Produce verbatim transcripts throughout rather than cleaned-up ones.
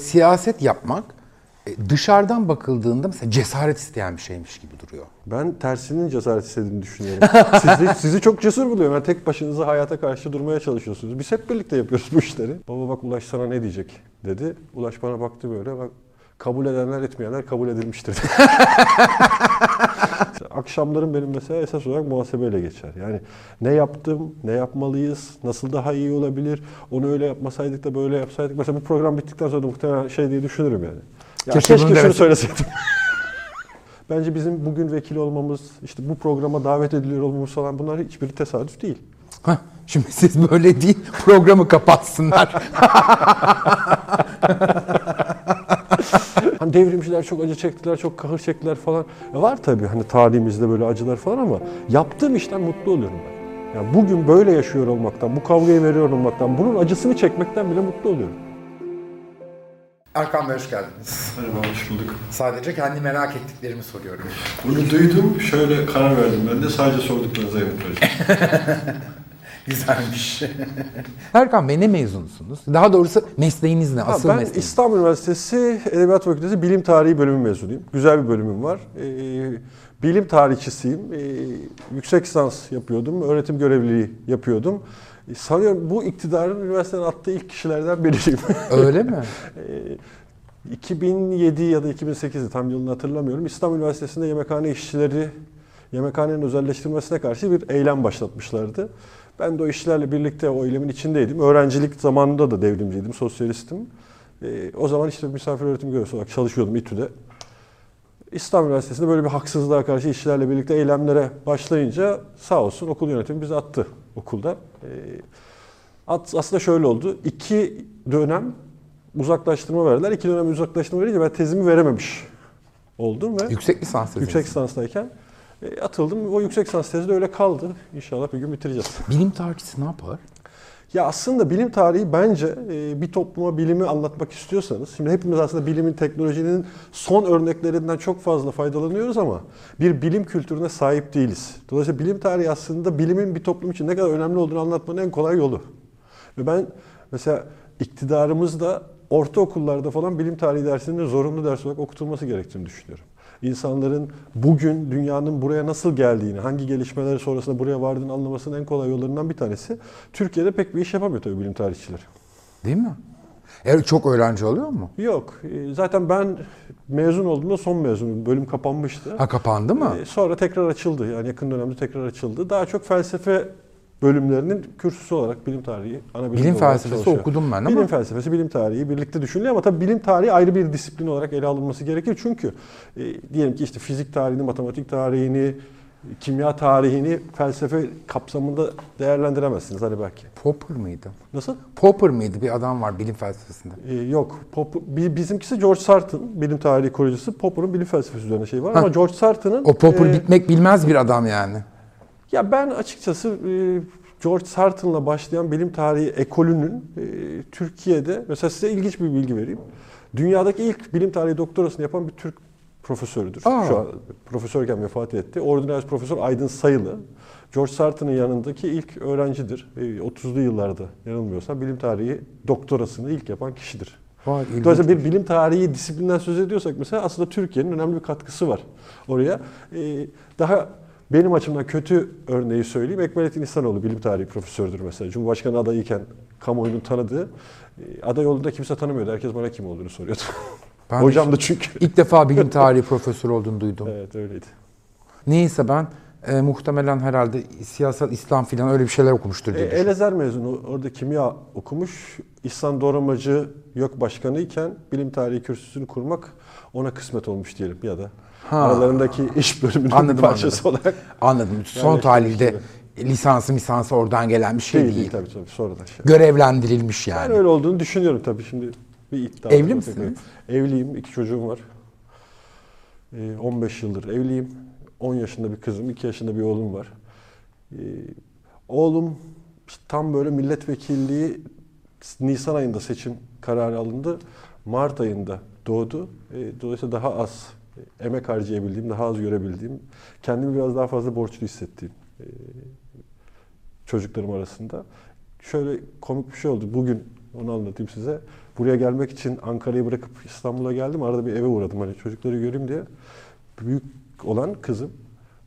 Siyaset yapmak dışarıdan bakıldığında mesela cesaret isteyen bir şeymiş gibi duruyor. Ben tersinin cesaret istediğini düşünüyorum. Sizi, sizi çok cesur buluyorum. Yani tek başınıza hayata karşı durmaya çalışıyorsunuz. Biz hep birlikte yapıyoruz bu işleri. Baba bak Ulaş sana ne diyecek dedi. Ulaş bana baktı böyle. Bak, kabul edenler etmeyenler kabul edilmiştir. Akşamlarım benim mesela esas olarak muhasebeyle geçer. Yani ne yaptım, ne yapmalıyız, nasıl daha iyi olabilir, onu öyle yapmasaydık da böyle yapsaydık. Mesela bu program bittikten sonra muhtemelen şey diye düşünürüm yani. Ya keşke şunu evet. söyleseydim. Bence bizim bugün vekil olmamız, işte bu programa davet ediliyor olmamız falan bunlar hiçbiri tesadüf değil. Hah, şimdi siz böyle değil, programı kapatsınlar. Hani devrimciler çok acı çektiler, çok kahır çektiler falan. Ya var tabii hani tarihimizde böyle acılar falan ama yaptığım işten mutlu oluyorum ben. Yani bugün böyle yaşıyor olmaktan, bu kavgayı veriyor olmaktan, bunun acısını çekmekten bile mutlu oluyorum. Erkan Bey hoş geldiniz. Merhaba, hoş bulduk. Sadece kendi merak ettiklerimi soruyorum. Bunu duydum, şöyle karar verdim ben de sadece sorduklarınıza yanıt vereceğim. Güzelmiş. Erkan Bey ne mezunusunuz? Daha doğrusu mesleğiniz ne? Asıl ha, ben mesleğiniz. Ben İstanbul Üniversitesi Edebiyat Fakültesi Bilim Tarihi bölümü mezunuyum. Güzel bir bölümüm var. Ee, bilim tarihçisiyim. Ee, yüksek lisans yapıyordum. Öğretim görevliliği yapıyordum. Ee, sanıyorum bu iktidarın üniversiteden attığı ilk kişilerden biriyim. Öyle mi? ee, iki bin yedi ya da iki bin sekizdi tam yılını hatırlamıyorum. İstanbul Üniversitesi'nde yemekhane işçileri yemekhanenin özelleştirilmesine karşı bir eylem başlatmışlardı. Ben de o işlerle birlikte o eylemin içindeydim. Öğrencilik zamanında da devrimciydim, sosyalistim. E, o zaman işte misafir öğretim görevlisi olarak çalışıyordum İTÜ'de. İstanbul Üniversitesi'nde böyle bir haksızlığa karşı işlerle birlikte eylemlere başlayınca sağ olsun okul yönetimi bizi attı okulda. E, at, aslında şöyle oldu, iki dönem uzaklaştırma verdiler. İki dönem uzaklaştırma verince ben tezimi verememiş oldum ve yüksek lisans tezimi. Yüksek lisanstayken. Atıldım. O yüksek lisans tezi de öyle kaldı. İnşallah bir gün bitireceğiz. Bilim tarihçisi ne yapar? Ya aslında bilim tarihi bence bir topluma bilimi anlatmak istiyorsanız, şimdi hepimiz aslında bilimin, teknolojinin son örneklerinden çok fazla faydalanıyoruz ama bir bilim kültürüne sahip değiliz. Dolayısıyla bilim tarihi aslında bilimin bir toplum için ne kadar önemli olduğunu anlatmanın en kolay yolu. Ve ben mesela iktidarımızda ortaokullarda falan bilim tarihi dersinin zorunlu ders olarak okutulması gerektiğini düşünüyorum. İnsanların bugün dünyanın buraya nasıl geldiğini, hangi gelişmeler sonrasında buraya vardığını anlamasının en kolay yollarından bir tanesi. Türkiye'de pek bir iş yapamıyor tabii bilim tarihçileri. Değil mi? Evet, çok öğrenci oluyor mu? Yok. Zaten ben mezun olduğumda son mezunum. Bölüm kapanmıştı. Ha, kapandı mı? Sonra tekrar açıldı. Yani yakın dönemde tekrar açıldı. Daha çok felsefe bölümlerinin kürsüsü olarak bilim tarihi, ana bilim, bilim felsefesi çalışıyor. Okudum ben ama. Bilim felsefesi, bilim tarihi birlikte düşünülüyor ama tabii bilim tarihi ayrı bir disiplin olarak ele alınması gerekir. Çünkü e, diyelim ki işte fizik tarihini, matematik tarihini, kimya tarihini felsefe kapsamında değerlendiremezsiniz hani belki. Popper mıydı? Nasıl? Popper mıydı? Bir adam var bilim felsefesinde. Ee, yok. Popper, bizimkisi George Sarton, bilim tarihi kurucusu. Popper'ın bilim felsefesi üzerine şey var ha. Ama George Sarton'ın... O Popper e, bitmek bilmez bir adam yani. Ya ben açıkçası George Sarton'la başlayan bilim tarihi ekolünün Türkiye'de, mesela size ilginç bir bilgi vereyim. Dünyadaki ilk bilim tarihi doktorasını yapan bir Türk profesörüdür. Aa. Şu an profesörken vefat etti. Ordinarius Profesör Aydın Sayılı. George Sarton'ın yanındaki ilk öğrencidir. otuzlu yıllarda yanılmıyorsam bilim tarihi doktorasını ilk yapan kişidir. Vay, dolayısıyla bir bilim tarihi disiplinden söz ediyorsak mesela aslında Türkiye'nin önemli bir katkısı var oraya. Daha benim açımdan kötü örneği söyleyeyim. Ekmeleddin İhsanoğlu bilim tarihi profesörüdür mesela. Cumhurbaşkanı adayıyken kamuoyunun tanıdığı, aday olduğunda kimse tanımıyordu. Herkes bana kim olduğunu soruyordu. Hocam da çünkü. İlk defa bilim tarihi profesörü olduğunu duydum. Evet öyleydi. Neyse ben e, muhtemelen herhalde siyasal İslam filan öyle bir şeyler okumuştur diye e, Elezer mezunu. Orada kimya okumuş. İhsan Doğramacı YÖK başkanı iken bilim tarihi kürsüsünü kurmak ona kısmet olmuş diyelim ya da. Ha. Aralarındaki iş bölümünün anladım, parçası anladım. olarak. Anladım. Son yani tahlilde işte lisansı misansı oradan gelen bir şey değil. değil. Tabii tabii sonradan. Şey. Görevlendirilmiş yani. Ben öyle olduğunu düşünüyorum tabii şimdi. Bir iddia. Evli misiniz? Evliyim. iki çocuğum var. on beş yıldır evliyim. on yaşında bir kızım, iki yaşında bir oğlum var. Oğlum tam böyle milletvekilliği Nisan ayında seçim kararı alındı. Mart ayında doğdu. Dolayısıyla daha az emek harcayabildiğim, daha az görebildiğim, kendimi biraz daha fazla borçlu hissettiğim e, çocuklarım arasında. Şöyle komik bir şey oldu. Bugün onu anlatayım size. buraya gelmek için Ankara'yı bırakıp İstanbul'a geldim. Arada bir eve uğradım hani çocukları göreyim diye. Büyük olan kızım,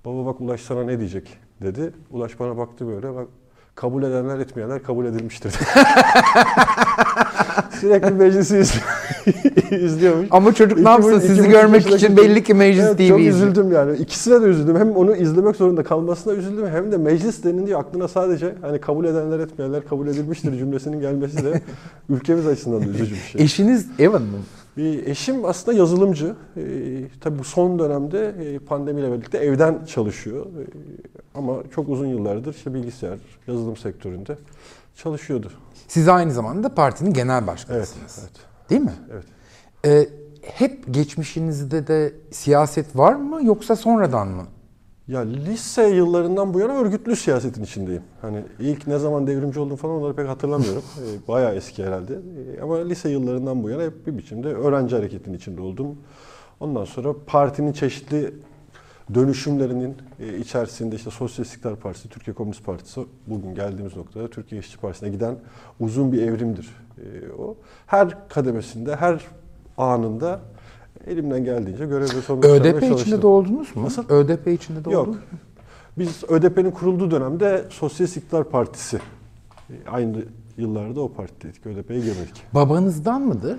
baba bak Ulaş sana ne diyecek dedi. Ulaş bana baktı böyle, bak kabul edenler etmeyenler kabul edilmiştir. Sürekli meclisi izliyormuş. Ama çocuk ne yapsın, sizi görmek için belli ki meclis evet, değil. Çok üzüldüm yani. İkisine de üzüldüm. Hem onu izlemek zorunda kalmasına üzüldüm, hem de meclis denince aklına sadece hani kabul edenler etmeyenler kabul edilmiştir cümlesinin gelmesi de ülkemiz açısından da üzücü bir şey. Eşiniz Evan mı? Bir eşim aslında yazılımcı. Ee, tabii bu son dönemde pandemiyle birlikte evden çalışıyor. Ee, ama çok uzun yıllardır işte bilgisayar, yazılım sektöründe çalışıyordu. Siz aynı zamanda partinin genel başkanısınız. Evet, evet. Değil mi? Evet. Ee, hep geçmişinizde de siyaset var mı yoksa sonradan mı? Ya lise yıllarından bu yana örgütlü siyasetin içindeyim. Hani ilk ne zaman devrimci oldum falan onları pek hatırlamıyorum. E, bayağı eski herhalde. E, ama lise yıllarından bu yana hep bir biçimde öğrenci hareketinin içinde oldum. Ondan sonra partinin çeşitli dönüşümlerinin e, içerisinde işte Sosyalistiklar Partisi, Türkiye Komünist Partisi, bugün geldiğimiz noktada Türkiye İşçi Partisi'ne giden uzun bir evrimdir. E, o her kademesinde, her anında elimden geldiğince görevde sonunda çalıştım. ÖDP içinde de oldunuz mu? Nasıl? ÖDP içinde de Yok. Oldunuz mu? Biz ÖDP'nin kurulduğu dönemde Sosyalist İktidar Partisi. Aynı yıllarda o partideydik. ÖDP'ye girmedik. Babanızdan mıdır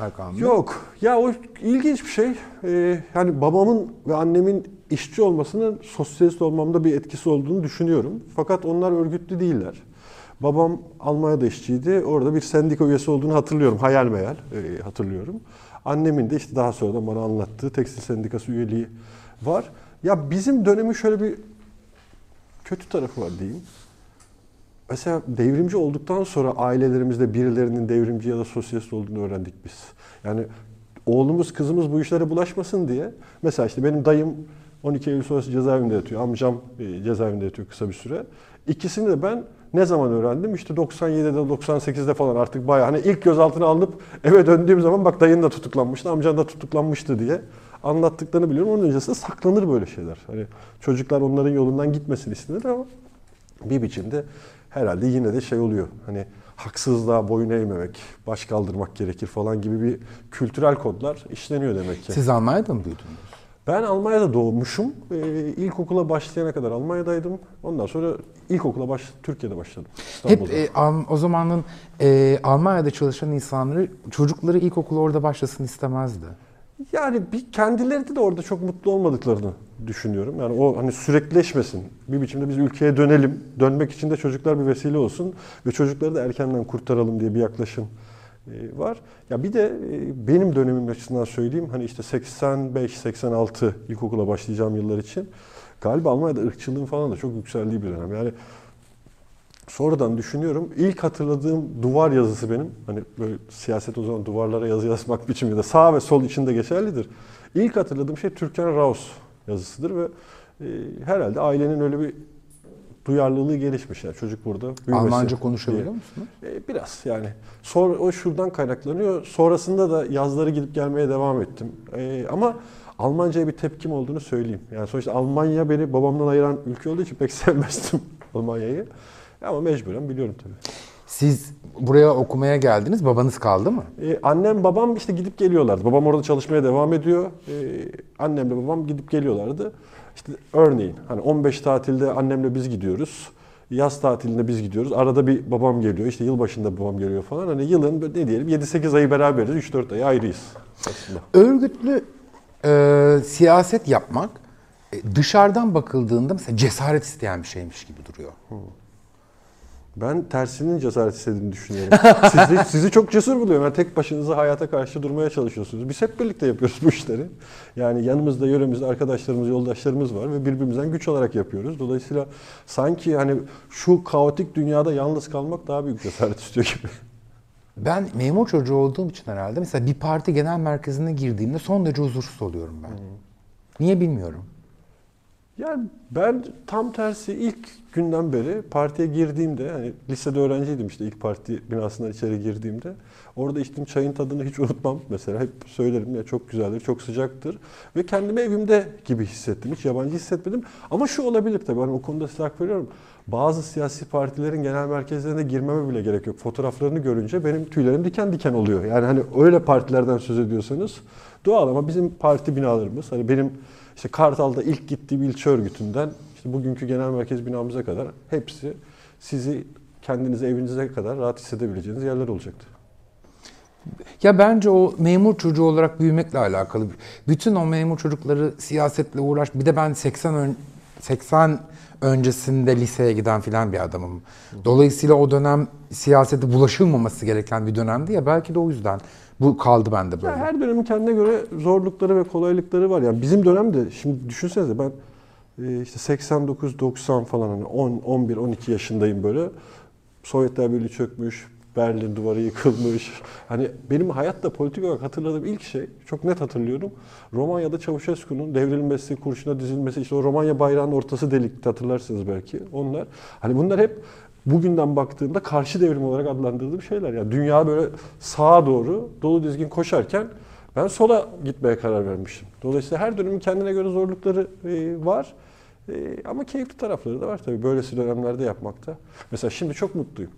Erkan Bey? Yok. Ya o ilginç bir şey. Ee, yani babamın ve annemin işçi olmasının sosyalist olmamda bir etkisi olduğunu düşünüyorum. Fakat onlar örgütlü değiller. Babam Almanya'da işçiydi. Orada bir sendika üyesi olduğunu hatırlıyorum. Hayal meyal ee, hatırlıyorum. Annemin de işte daha sonradan bana anlattığı tekstil sendikası üyeliği var. Ya bizim dönemin şöyle bir kötü tarafı var diyeyim. Mesela devrimci olduktan sonra ailelerimizde birilerinin devrimci ya da sosyalist olduğunu öğrendik biz. Yani oğlumuz kızımız bu işlere bulaşmasın diye. Mesela işte benim dayım on iki Eylül sonrası cezaevinde yatıyor. Amcam cezaevinde yatıyor kısa bir süre. İkisini de ben ne zaman öğrendim? İşte doksan yedide, doksan sekizde falan artık bayağı hani ilk gözaltına alınıp eve döndüğüm zaman bak dayın da tutuklanmıştı, amcan da tutuklanmıştı diye anlattıklarını biliyorum. Onun öncesinde saklanır böyle şeyler. Hani çocuklar onların yolundan gitmesin istenir ama bir biçimde herhalde yine de şey oluyor. Hani haksızlığa boyun eğmemek, baş kaldırmak gerekir falan gibi bir kültürel kodlar işleniyor demek ki. Siz Almanya'da mı büyüdünüz? Ben Almanya'da doğmuşum. Ee, ilkokula başlayana kadar Almanya'daydım. Ondan sonra ilkokula baş Türkiye'de başladım. Hep e, o zamanın e, Almanya'da çalışan insanları, çocukları ilkokula orada başlasın istemezdi. Yani bir kendileri de orada çok mutlu olmadıklarını düşünüyorum. Yani o hani sürekleşmesin. Bir biçimde biz ülkeye dönelim. Dönmek için de çocuklar bir vesile olsun ve çocukları da erkenden kurtaralım diye bir yaklaşım var. Ya bir de benim dönemim açısından söyleyeyim. Hani işte seksen beş seksen altı ilkokula başlayacağım yıllar için galiba Almanya'da ırkçılığın falan da çok yükseldiği bir dönem. Yani sonradan düşünüyorum. İlk hatırladığım duvar yazısı benim. Hani böyle siyaset o zaman duvarlara yazı yazmak biçiminde sağ ve sol içinde geçerlidir. İlk hatırladığım şey Türkan Raus yazısıdır ve e, herhalde ailenin öyle bir duyarlılığı gelişmiş yani çocuk burada büyümesi. Almanca konuşabiliyor musunuz? E, biraz yani. Sonra, o şuradan kaynaklanıyor. Sonrasında da yazları gidip gelmeye devam ettim. E, ama Almanca'ya bir tepkim olduğunu söyleyeyim. Yani sonuçta Almanya beni babamdan ayıran ülke olduğu için pek sevmezdim Almanya'yı. Ama mecburen biliyorum tabii. Siz buraya okumaya geldiniz. Babanız kaldı mı? E, annem babam işte gidip geliyorlardı. Babam orada çalışmaya devam ediyor. E, annemle babam gidip geliyorlardı. İşte örneğin hani on beş tatilde annemle biz gidiyoruz. Yaz tatilinde biz gidiyoruz. Arada bir babam geliyor. İşte yılbaşında babam geliyor falan. Hani yılın ne diyelim yedi sekiz ayı beraberiz. üç dört ayı ayrıyız aslında. Örgütlü e, siyaset yapmak e, dışarıdan bakıldığında mesela cesaret isteyen bir şeymiş gibi duruyor. Hmm. Ben tersinin cesaret istediğini düşünüyorum. Sizi, sizi çok cesur buluyorum. Yani tek başınıza hayata karşı durmaya çalışıyorsunuz. Biz hep birlikte yapıyoruz bu işleri. Yani yanımızda, yöremizde arkadaşlarımız, yoldaşlarımız var ve birbirimizden güç alarak yapıyoruz. Dolayısıyla sanki hani şu kaotik dünyada yalnız kalmak daha büyük cesaret istiyor gibi. Ben memur çocuğu olduğum için herhalde mesela bir parti genel merkezine girdiğimde son derece huzursuz oluyorum ben. Hmm. Niye bilmiyorum. Yani ben tam tersi ilk günden beri partiye girdiğimde, yani lisede öğrenciydim işte ilk parti binasından içeri girdiğimde, orada içtiğim çayın tadını hiç unutmam mesela, hep söylerim ya çok güzeldir, çok sıcaktır ve kendimi evimde gibi hissettim, hiç yabancı hissetmedim. Ama şu olabilir tabii, hani o konuda size hak veriyorum, bazı siyasi partilerin genel merkezlerine girmeme bile gerek yok. Fotoğraflarını görünce benim tüylerim diken diken oluyor. Yani hani öyle partilerden söz ediyorsanız doğal, ama bizim parti binalarımız, hani benim işte Kartal'da ilk gittiğim ilçe örgütünden işte bugünkü genel merkez binamıza kadar hepsi sizi kendinize, evinize kadar rahat hissedebileceğiniz yerler olacaktı. Ya bence o memur çocuğu olarak büyümekle alakalı. Bütün o memur çocukları siyasetle uğraş. Bir de ben seksen ön, seksen öncesinde liseye giden filan bir adamım. Dolayısıyla o dönem siyasete bulaşılmaması gereken bir dönemdi ya, belki de o yüzden bu kaldı bende böyle. Ya her dönemin kendine göre zorlukları ve kolaylıkları var. Yani bizim dönemde şimdi düşünsenize, ben işte seksen dokuz doksan falan, hani on on bir on iki yaşındayım böyle. Sovyetler Birliği çökmüş, Berlin duvarı yıkılmış. Hani benim hayatta politik olarak hatırladığım ilk şey, çok net hatırlıyorum, Romanya'da Çavuşescu'nun devrilmesi, kurşuna dizilmesi, işte o Romanya bayrağının ortası delikti, hatırlarsınız belki. Onlar, hani bunlar hep bugünden baktığımda karşı devrim olarak adlandırdığım şeyler. Yani dünya böyle sağa doğru dolu dizgin koşarken ben sola gitmeye karar vermiştim. Dolayısıyla her dönemin kendine göre zorlukları var. Ama keyifli tarafları da var tabii böylesi dönemlerde yapmakta. Mesela şimdi çok mutluyum.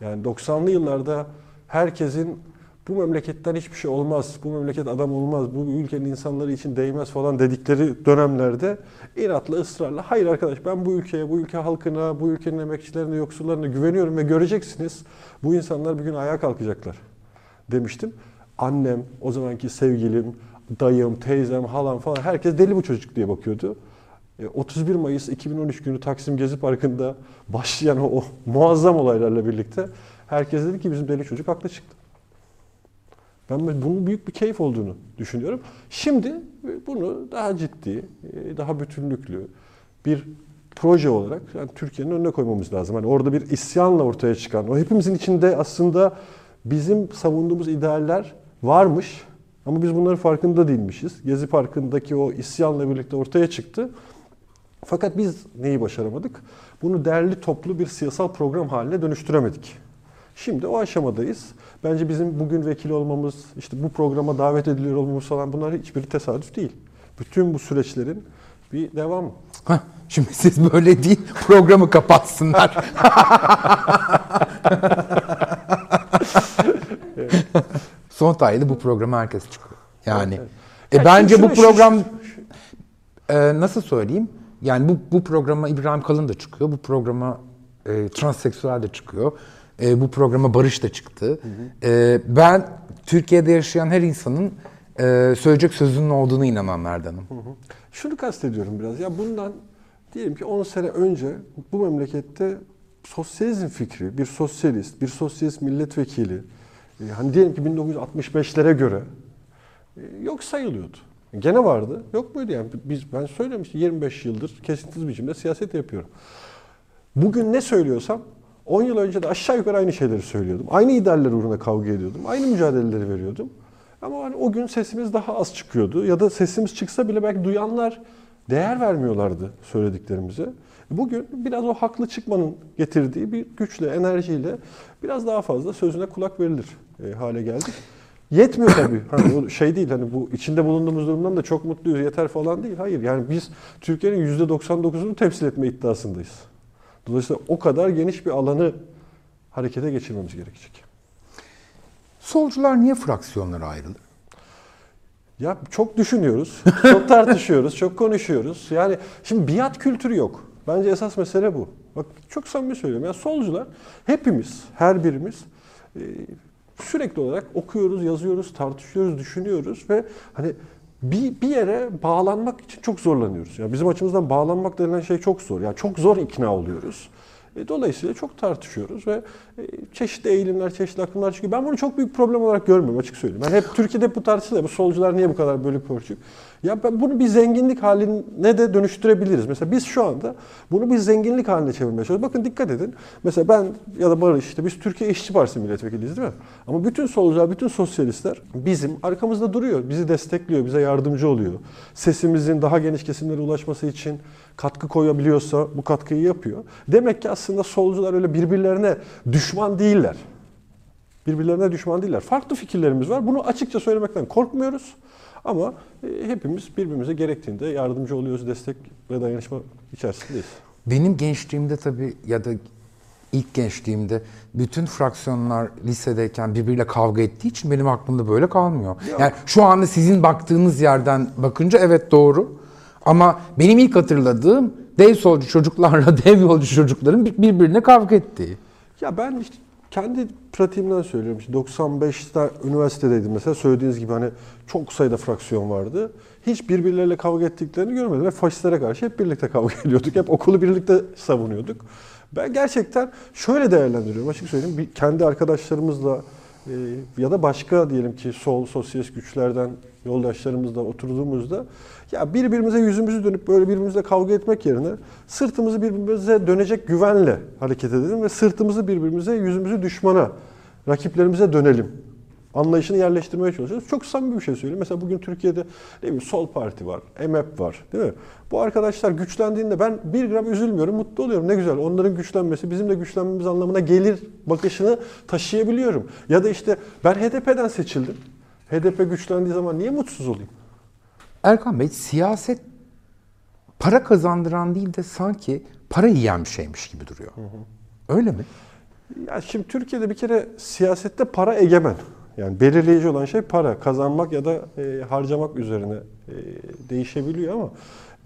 Yani doksanlı yıllarda herkesin bu memleketten hiçbir şey olmaz, bu memleket adam olmaz, bu ülkenin insanları için değmez falan dedikleri dönemlerde inatla, ısrarla, hayır arkadaş ben bu ülkeye, bu ülke halkına, bu ülkenin emekçilerine, yoksullarına güveniyorum ve göreceksiniz bu insanlar bir gün ayağa kalkacaklar demiştim. Annem, o zamanki sevgilim, dayım, teyzem, halam falan herkes deli bu çocuk diye bakıyordu. otuz bir Mayıs iki bin on üç günü Taksim Gezi Parkı'nda başlayan o, o muazzam olaylarla birlikte herkes dedi ki bizim deli çocuk haklı çıktı. Ben bunun büyük bir keyif olduğunu düşünüyorum. Şimdi bunu daha ciddi, daha bütünlüklü bir proje olarak yani Türkiye'nin önüne koymamız lazım. Hani orada bir isyanla ortaya çıkan, o hepimizin içinde aslında bizim savunduğumuz idealler varmış ama biz bunların farkında değilmişiz. Gezi Parkı'ndaki o isyanla birlikte ortaya çıktı. Fakat biz neyi başaramadık? Bunu derli toplu bir siyasal program haline dönüştüremedik. Şimdi o aşamadayız. Bence bizim bugün vekil olmamız, işte bu programa davet ediliyor olmamız falan, bunlar hiçbiri tesadüf değil. Bütün bu süreçlerin bir devamı. Heh, şimdi siz böyle değil, programı kapatsınlar. Evet. Son tarihli bu programa herkes çıkıyor. Yani, evet, evet. E, yani bence bu program, e, nasıl söyleyeyim? Yani bu, bu programa İbrahim Kalın da çıkıyor, bu programa e, transseksüel de çıkıyor, e, bu programa Barış da çıktı. Hı hı. E, ben Türkiye'de yaşayan her insanın e, söyleyecek sözünün olduğunu inananlardanım. Hı hı. Şunu kastediyorum biraz, ya bundan diyelim ki on sene önce bu memlekette sosyalizm fikri, bir sosyalist, bir sosyalist milletvekili, e, hani diyelim ki bin dokuz yüz altmış beşlere göre e, yok sayılıyordu. Gene vardı. Yok muydu yani? Biz, ben söylemiştim yirmi beş yıldır kesintisiz biçimde siyaset yapıyorum. Bugün ne söylüyorsam on yıl önce de aşağı yukarı aynı şeyleri söylüyordum. Aynı idealler uğruna kavga ediyordum. Aynı mücadeleleri veriyordum. Ama hani o gün sesimiz daha az çıkıyordu. Ya da sesimiz çıksa bile belki duyanlar değer vermiyorlardı söylediklerimize. Bugün biraz o haklı çıkmanın getirdiği bir güçle, enerjiyle biraz daha fazla sözüne kulak verilir hale geldik. Yetmiyor tabii. Hani şey değil, hani bu içinde bulunduğumuz durumdan da çok mutluyuz, yeter falan değil. Hayır, yani biz Türkiye'nin yüzde doksan dokuzunu temsil etme iddiasındayız. Dolayısıyla o kadar geniş bir alanı harekete geçirmemiz gerekecek. Solcular niye fraksiyonlara ayrılır? Ya çok düşünüyoruz, çok tartışıyoruz, çok konuşuyoruz. Yani şimdi biat kültürü yok. Bence esas mesele bu. Bak çok samimi söylüyorum. Yani solcular hepimiz, her birimiz... E, sürekli olarak okuyoruz, yazıyoruz, tartışıyoruz, düşünüyoruz ve hani bir, bir yere bağlanmak için çok zorlanıyoruz. Yani bizim açımızdan bağlanmak denilen şey çok zor. Yani çok zor ikna oluyoruz. E, dolayısıyla çok tartışıyoruz ve e, çeşitli eğilimler, çeşitli akımlar çıkıyor. Ben bunu çok büyük problem olarak görmüyorum, açık söyleyeyim. Yani hep Türkiye'de bu tartışılıyor. Bu solcular niye bu kadar bölük pörçük? Ya ben bunu bir zenginlik haline de dönüştürebiliriz. Mesela biz şu anda bunu bir zenginlik haline çevirmeye çalışıyoruz. Bakın dikkat edin. Mesela ben ya da Barış, işte biz Türkiye İşçi Partisi milletvekiliyiz değil mi? Ama bütün solcular, bütün sosyalistler bizim arkamızda duruyor. Bizi destekliyor, bize yardımcı oluyor. Sesimizin daha geniş kesimlere ulaşması için katkı koyabiliyorsa bu katkıyı yapıyor. Demek ki aslında solcular öyle birbirlerine düşman değiller. Birbirlerine düşman değiller. Farklı fikirlerimiz var. Bunu açıkça söylemekten korkmuyoruz. Ama hepimiz birbirimize gerektiğinde yardımcı oluyoruz, destek ve dayanışma içerisindeyiz. Benim gençliğimde tabii ya da ilk gençliğimde bütün fraksiyonlar lisedeyken birbiriyle kavga ettiği için benim aklımda böyle kalmıyor. Yok. Yani şu anda sizin baktığınız yerden bakınca evet doğru. Ama benim ilk hatırladığım dev solcu çocuklarla dev yolcu çocukların birbirine kavga ettiği. Ya ben işte kendi pratiğimden söylüyorum. İşte doksan beşte üniversitedeydim mesela, söylediğiniz gibi hani çok sayıda fraksiyon vardı. Hiç birbirleriyle kavga ettiklerini görmedim ve faşistlere karşı hep birlikte kavga ediyorduk. Hep okulu birlikte savunuyorduk. Ben gerçekten şöyle değerlendiriyorum, açık söyleyeyim. Kendi arkadaşlarımızla ya da başka diyelim ki sol, sosyalist güçlerden yoldaşlarımızla oturduğumuzda ya birbirimize yüzümüzü dönüp böyle birbirimizle kavga etmek yerine sırtımızı birbirimize dönecek güvenle hareket edelim ve sırtımızı birbirimize, yüzümüzü düşmana, rakiplerimize dönelim anlayışını yerleştirmeye çalışıyoruz. Çok samimi bir şey söyleyeyim. Mesela bugün Türkiye'de ne bileyim Sol Parti var, M H P var, değil mi? Bu arkadaşlar güçlendiğinde ben bir gram üzülmüyorum, mutlu oluyorum. Ne güzel. Onların güçlenmesi bizim de güçlenmemiz anlamına gelir bakışını taşıyabiliyorum. Ya da işte ben H D P'den seçildim. H D P güçlendiği zaman niye mutsuz olayım? Erkan Bey, siyaset para kazandıran değil de sanki para yiyen bir şeymiş gibi duruyor. Hı hı. Öyle mi? Ya şimdi Türkiye'de bir kere siyasette para egemen. Yani belirleyici olan şey para. Kazanmak ya da e, harcamak üzerine e, değişebiliyor ama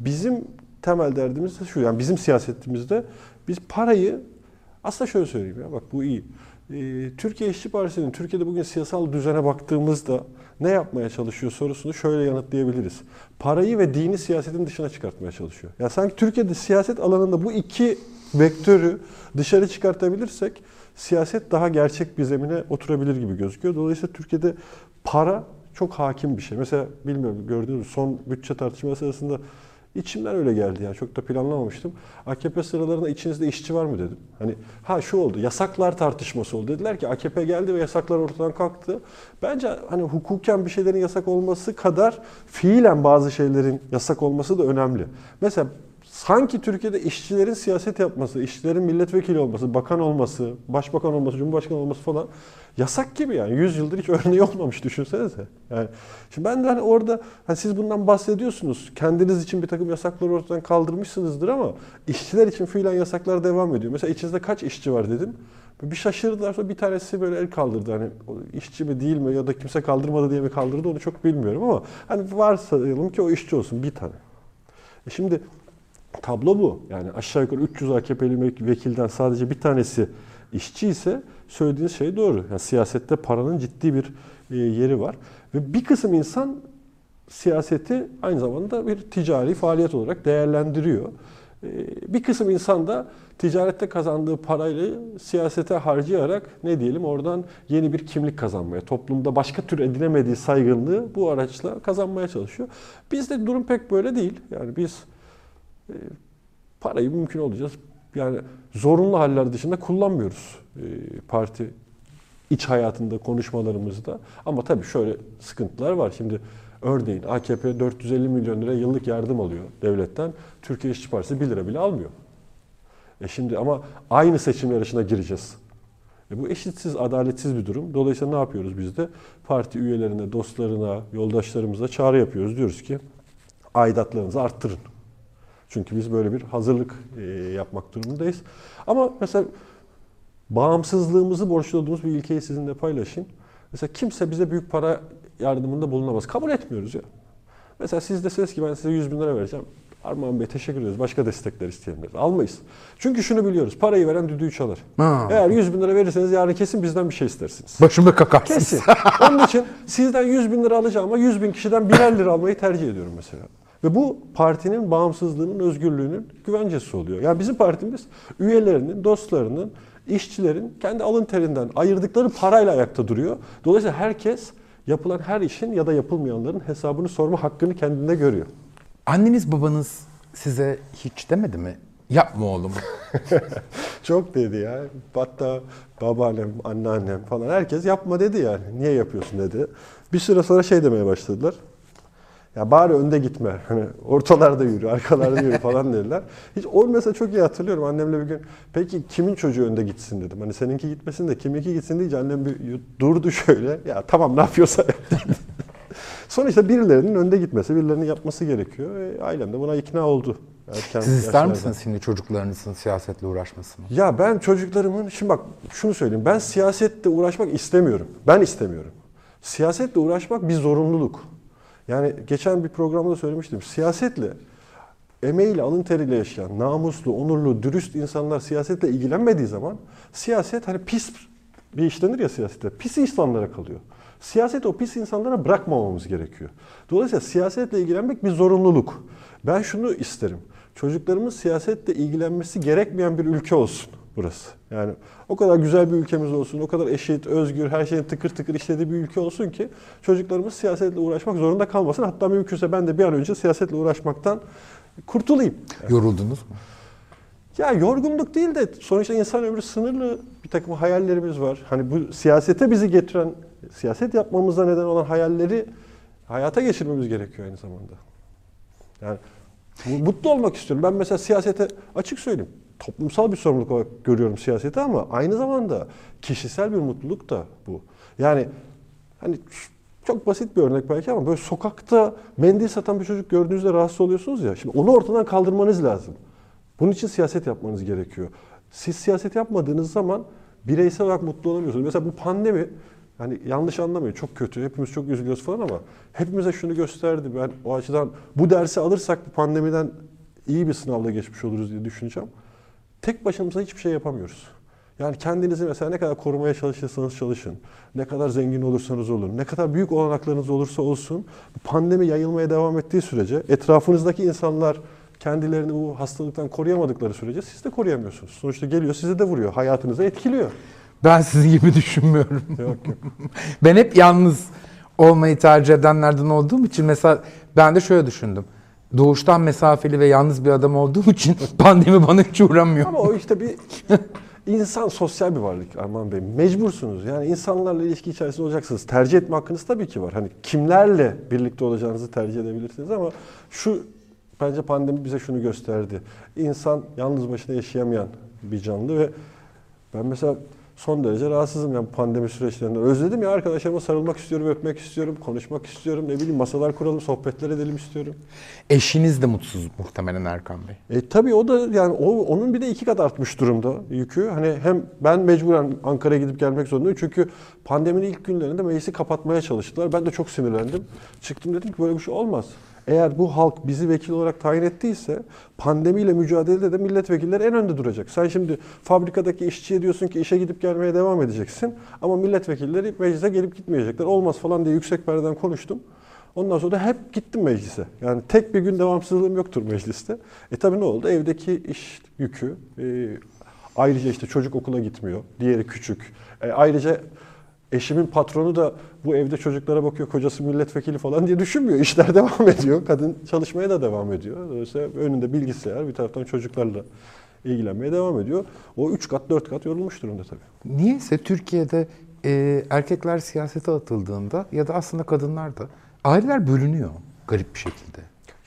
bizim temel derdimiz de şu. Yani bizim siyasetimizde biz parayı, aslında şöyle söyleyeyim ya bak bu iyi. E, Türkiye İşçi Partisi'nin Türkiye'de bugün siyasal düzene baktığımızda ne yapmaya çalışıyor sorusunu şöyle yanıtlayabiliriz. Parayı ve dini siyasetin dışına çıkartmaya çalışıyor. Ya yani sanki Türkiye'de siyaset alanında bu iki vektörü dışarı çıkartabilirsek siyaset daha gerçek bir zemine oturabilir gibi gözüküyor. Dolayısıyla Türkiye'de para çok hakim bir şey. Mesela bilmiyorum gördüğünüz son bütçe tartışması sırasında içimden öyle geldi yani çok da planlamamıştım. A K P sıralarında içinizde işçi var mı dedim. Hani ha şu oldu, yasaklar tartışması oldu. Dediler ki A K P geldi ve yasaklar ortadan kalktı. Bence hani hukuken bir şeylerin yasak olması kadar fiilen bazı şeylerin yasak olması da önemli. Mesela sanki Türkiye'de işçilerin siyaset yapması, işçilerin milletvekili olması, bakan olması, başbakan olması, cumhurbaşkanı olması falan yasak gibi yani. yüz yıldır hiç örneği olmamış düşünsenize. Yani şimdi ben de hani orada hani siz bundan bahsediyorsunuz. Kendiniz için bir takım yasakları ortadan kaldırmışsınızdır ama işçiler için fiilen yasaklar devam ediyor. Mesela içinizde kaç işçi var dedim. Bir şaşırdılar, sonra bir tanesi böyle el kaldırdı. Hani işçi mi değil mi ya da kimse kaldırmadı diye mi kaldırdı onu çok bilmiyorum ama hani varsayalım ki o işçi olsun bir tane. E şimdi tablo bu. Yani aşağı yukarı üç yüz A K P'li vekilden sadece bir tanesi işçi ise söylediğiniz şey doğru. Yani siyasette paranın ciddi bir yeri var. Ve bir kısım insan siyaseti aynı zamanda bir ticari faaliyet olarak değerlendiriyor. Bir kısım insan da ticarette kazandığı parayla siyasete harcayarak ne diyelim oradan yeni bir kimlik kazanmaya, toplumda başka tür edinemediği saygınlığı bu araçla kazanmaya çalışıyor. Bizde durum pek böyle değil. Yani biz parayı mümkün olacağız. Yani zorunlu haller dışında kullanmıyoruz parti iç hayatında, konuşmalarımızda. Ama tabii şöyle sıkıntılar var. Şimdi örneğin A K P dört yüz elli milyon lira yıllık yardım alıyor devletten. Türkiye İşçi Partisi bir lira bile almıyor. E şimdi ama aynı seçim yarışına gireceğiz. E bu eşitsiz, adaletsiz bir durum. Dolayısıyla ne yapıyoruz biz de? Parti üyelerine, dostlarına, yoldaşlarımıza çağrı yapıyoruz. Diyoruz ki aidatlarınızı arttırın. Çünkü biz böyle bir hazırlık yapmak durumundayız. Ama mesela bağımsızlığımızı borçlu olduğumuz bir ilkeyi sizinle paylaşayım. Mesela kimse bize büyük para yardımında bulunamaz. Kabul etmiyoruz ya. Mesela siz deseniz ki ben size yüz bin lira vereceğim. Armağan Bey teşekkür ederiz. Başka destekler isteyelim deriz. Almayız. Çünkü şunu biliyoruz. Parayı veren düdüğü çalar. Ha. Eğer yüz bin lira verirseniz yarın kesin bizden bir şey istersiniz. Başımda kakarsınız. Kesin. Onun için sizden yüz bin lira alacağım ama yüz bin kişiden birer lira almayı tercih ediyorum mesela. Ve bu partinin bağımsızlığının, özgürlüğünün güvencesi oluyor. Yani bizim partimiz üyelerinin, dostlarının, işçilerin kendi alın terinden ayırdıkları parayla ayakta duruyor. Dolayısıyla herkes yapılan her işin ya da yapılmayanların hesabını sorma hakkını kendinde görüyor. Anneniz babanız size hiç demedi mi? Yapma oğlum. Çok dedi ya. Hatta babaannem, anneannem falan herkes yapma dedi yani. Niye yapıyorsun dedi. Bir süre sonra şey demeye başladılar. Ya bari önde gitme, hani ortalarda yürü, arkalarda yürü falan dediler. Hiç o mesela çok iyi hatırlıyorum. Annemle bir gün, peki kimin çocuğu önde gitsin dedim. Hani seninki gitmesin de kiminki gitsin deyince annem bir durdu şöyle. Ya tamam ne yapıyorsa Sonuçta birilerinin önde gitmesi, birilerinin yapması gerekiyor. E, ailem de buna ikna oldu. Erken Siz ister yaşlarda. misiniz şimdi çocuklarınızın siyasetle uğraşmasını? Ya ben çocuklarımın, şimdi bak şunu söyleyeyim, ben siyasetle uğraşmak istemiyorum. Ben istemiyorum. Siyasetle uğraşmak bir zorunluluk. Yani geçen bir programda söylemiştim, siyasetle, emeğiyle, alın teriyle yaşayan, namuslu, onurlu, dürüst insanlar siyasetle ilgilenmediği zaman, siyaset hani pis bir işlenir ya siyasette, pis insanlara kalıyor. Siyaset o pis insanlara bırakmamamız gerekiyor. Dolayısıyla siyasetle ilgilenmek bir zorunluluk. Ben şunu isterim, çocuklarımız siyasetle ilgilenmesi gerekmeyen bir ülke olsun burası. Yani o kadar güzel bir ülkemiz olsun, o kadar eşit, özgür, her şeyin tıkır tıkır işlediği bir ülke olsun ki çocuklarımız siyasetle uğraşmak zorunda kalmasın. Hatta mümkünse ben de bir an önce siyasetle uğraşmaktan kurtulayım. Yoruldunuz mu? Ya yorgunluk değil de sonuçta insan ömrü sınırlı, bir takım hayallerimiz var. Hani bu siyasete bizi getiren, siyaset yapmamıza neden olan hayalleri hayata geçirmemiz gerekiyor aynı zamanda. Yani mutlu olmak istiyorum. Ben mesela siyasete, açık söyleyeyim, toplumsal bir sorumluluk olarak görüyorum siyaseti ama aynı zamanda kişisel bir mutluluk da bu. Yani hani çok basit bir örnek belki ama böyle sokakta mendil satan bir çocuk gördüğünüzde rahatsız oluyorsunuz ya. Şimdi onu ortadan kaldırmanız lazım. Bunun için siyaset yapmanız gerekiyor. Siz siyaset yapmadığınız zaman bireysel olarak mutlu olamıyorsunuz. Mesela bu pandemi, hani yanlış anlamayın, çok kötü, hepimiz çok üzülüyoruz falan ama hepimize şunu gösterdi. Ben o açıdan bu dersi alırsak bu pandemiden iyi bir sınavla geçmiş oluruz diye düşüneceğim. Tek başımıza hiçbir şey yapamıyoruz. Yani kendinizi mesela ne kadar korumaya çalışırsanız çalışın, ne kadar zengin olursanız olun, ne kadar büyük olanaklarınız olursa olsun, pandemi yayılmaya devam ettiği sürece etrafınızdaki insanlar kendilerini bu hastalıktan koruyamadıkları sürece siz de koruyamıyorsunuz. Sonuçta geliyor, sizi de vuruyor, hayatınızı etkiliyor. Ben sizin gibi düşünmüyorum. Yok, yok. Ben hep yalnız olmayı tercih edenlerden olduğum için mesela ben de şöyle düşündüm. Doğuştan mesafeli ve yalnız bir adam olduğum için pandemi bana hiç uğramıyor. Ama o işte bir... İnsan sosyal bir varlık Erman Bey. Mecbursunuz. Yani insanlarla ilişki içerisinde olacaksınız. Tercih etme hakkınız tabii ki var. Hani kimlerle birlikte olacağınızı tercih edebilirsiniz ama şu bence pandemi bize şunu gösterdi. İnsan yalnız başına yaşayamayan bir canlı ve ben mesela son derece rahatsızım yani pandemi süreçlerinden. Özledim ya, arkadaşlarıma sarılmak istiyorum, öpmek istiyorum, konuşmak istiyorum, ne bileyim masalar kuralım, sohbetler edelim istiyorum. Eşiniz de mutsuz muhtemelen Erkan Bey. E tabii o da yani o, onun bir de iki kat artmış durumda yükü. Hani hem ben mecburen Ankara'ya gidip gelmek zorundayım çünkü pandeminin ilk günlerinde meclisi kapatmaya çalıştılar. Ben de çok sinirlendim. Çıktım, dedim ki böyle bir şey olmaz. Eğer bu halk bizi vekil olarak tayin ettiyse pandemiyle mücadelede de milletvekilleri en önde duracak. Sen şimdi fabrikadaki işçiye diyorsun ki işe gidip gelmeye devam edeceksin ama milletvekilleri meclise gelip gitmeyecekler. Olmaz falan diye yüksek perdeden konuştum. Ondan sonra da hep gittim meclise. Yani tek bir gün devamsızlığım yoktur mecliste. E tabii ne oldu? Evdeki iş yükü, e, ayrıca işte çocuk okula gitmiyor, diğeri küçük. E, ayrıca... Eşimin patronu da bu evde çocuklara bakıyor, kocası milletvekili falan diye düşünmüyor. İşler devam ediyor, kadın çalışmaya da devam ediyor. Dolayısıyla önünde bilgisayar, bir taraftan çocuklarla ilgilenmeye devam ediyor. O üç kat, dört kat yorulmuş durumda tabii. Niyeyse Türkiye'de e, erkekler siyasete atıldığında ya da aslında kadınlar da, aileler bölünüyor garip bir şekilde.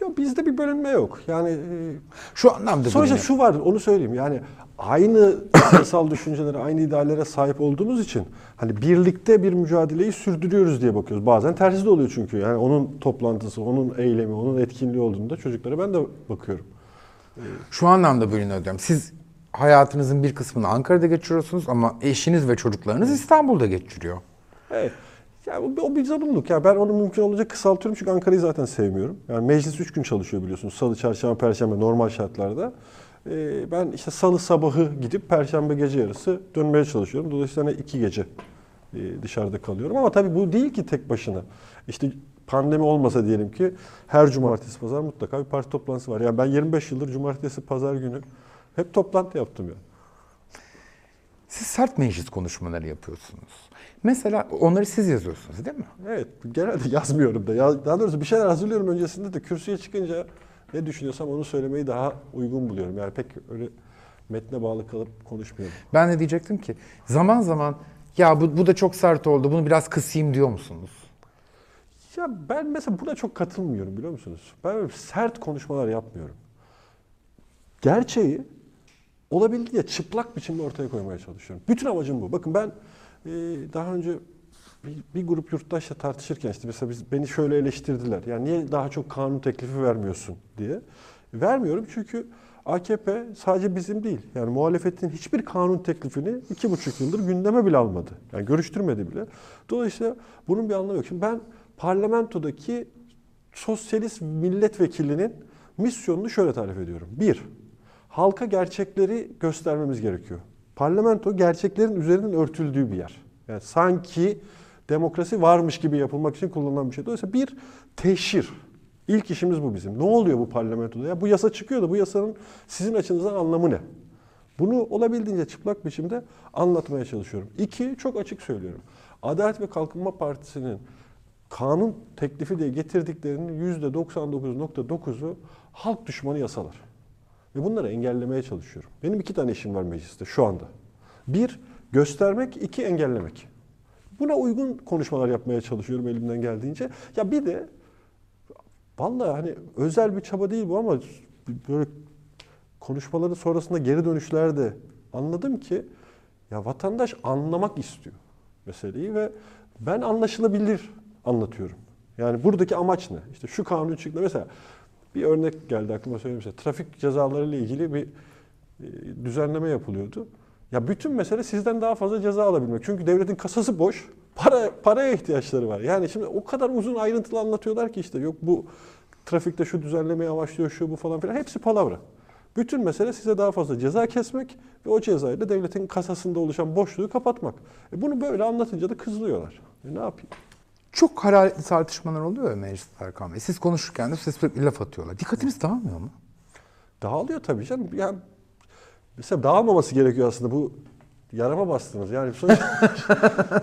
Ya bizde bir bölünme yok. Yani e, şu anlamda sonuçta şu var, onu söyleyeyim yani. Aynı siyasal düşüncelere, aynı ideallere sahip olduğumuz için hani birlikte bir mücadeleyi sürdürüyoruz diye bakıyoruz. Bazen tersi de oluyor çünkü. Yani onun toplantısı, onun eylemi, onun etkinliği olduğunda çocuklara ben de bakıyorum. Şu anlamda bölünüyor diyorum. Siz hayatınızın bir kısmını Ankara'da geçiriyorsunuz ama eşiniz ve çocuklarınız İstanbul'da geçiriyor. Evet. Yani o bir zorunluluk. Yani ben onu mümkün olunca kısaltıyorum çünkü Ankara'yı zaten sevmiyorum. Yani meclis üç gün çalışıyor biliyorsunuz. Salı, çarşamba, perşembe normal şartlarda. Ben işte salı sabahı gidip perşembe gece yarısı dönmeye çalışıyorum. Dolayısıyla iki gece dışarıda kalıyorum. Ama tabii bu değil ki tek başına. İşte pandemi olmasa diyelim ki her cumartesi pazar mutlaka bir parti toplantısı var. Yani ben yirmi beş yıldır cumartesi pazar günü hep toplantı yaptım ya. Yani. Siz sert meclis konuşmaları yapıyorsunuz. Mesela onları siz yazıyorsunuz değil mi? Evet. Genelde yazmıyorum da. Daha doğrusu bir şeyler hazırlıyorum öncesinde de kürsüye çıkınca ne düşünüyorsam onu söylemeyi daha uygun buluyorum. Yani pek öyle metne bağlı kalıp konuşmuyorum. Ben de diyecektim ki zaman zaman ya bu, bu da çok sert oldu, bunu biraz kısayım diyor musunuz? Ya ben mesela buna çok katılmıyorum biliyor musunuz? Ben böyle sert konuşmalar yapmıyorum. Gerçeği olabildiğince çıplak biçimde ortaya koymaya çalışıyorum. Bütün amacım bu. Bakın ben daha önce bir, bir grup yurttaşla tartışırken işte mesela biz, beni şöyle eleştirdiler. Yani niye daha çok kanun teklifi vermiyorsun diye. Vermiyorum çünkü A K P sadece bizim değil. Yani muhalefetin hiçbir kanun teklifini iki buçuk yıldır gündeme bile almadı. Yani görüştürmedi bile. Dolayısıyla bunun bir anlamı yok. Şimdi ben parlamentodaki sosyalist milletvekilinin misyonunu şöyle tarif ediyorum. Bir, halka gerçekleri göstermemiz gerekiyor. Parlamento gerçeklerin üzerinin örtüldüğü bir yer. Yani sanki demokrasi varmış gibi yapılmak için kullanılan bir şey. Dolayısıyla bir, teşhir. İlk işimiz bu bizim. Ne oluyor bu parlamentoda? Ya bu yasa çıkıyor da bu yasanın sizin açınızdan anlamı ne? Bunu olabildiğince çıplak biçimde anlatmaya çalışıyorum. İki, çok açık söylüyorum. Adalet ve Kalkınma Partisi'nin kanun teklifi diye getirdiklerinin yüzde doksan dokuz virgül dokuzu halk düşmanı yasalar. Ve bunları engellemeye çalışıyorum. Benim iki tane işim var mecliste şu anda. Bir, göstermek. İki, engellemek. Buna uygun konuşmalar yapmaya çalışıyorum elimden geldiğince. Ya bir de vallahi hani özel bir çaba değil bu ama böyle konuşmaların sonrasında geri dönüşlerde anladım ki ya vatandaş anlamak istiyor meseleyi ve ben anlaşılabilir anlatıyorum. Yani buradaki amaç ne? İşte şu kanun çıktı. Mesela bir örnek geldi aklıma söyleyeyim size. Trafik cezaları ile ilgili bir düzenleme yapılıyordu. Ya bütün mesele sizden daha fazla ceza alabilmek. Çünkü devletin kasası boş. Para, paraya ihtiyaçları var. Yani şimdi o kadar uzun ayrıntılı anlatıyorlar ki işte yok bu trafikte şu düzenlemeye yavaşlıyor, şu bu falan filan. Hepsi palavra. Bütün mesele size daha fazla ceza kesmek ve o cezayla devletin kasasında oluşan boşluğu kapatmak. E bunu böyle anlatınca da kızılıyorlar. E ne yapayım? Çok hararetli tartışmalar oluyor ya mecliste Erkan Bey. Siz konuşurken de size sürekli laf atıyorlar. Dikkatiniz dağılmıyor mu? Dağılıyor tabii canım. Yani mesela dağılmaması gerekiyor aslında bu. Yarama bastınız yani. Sonuç,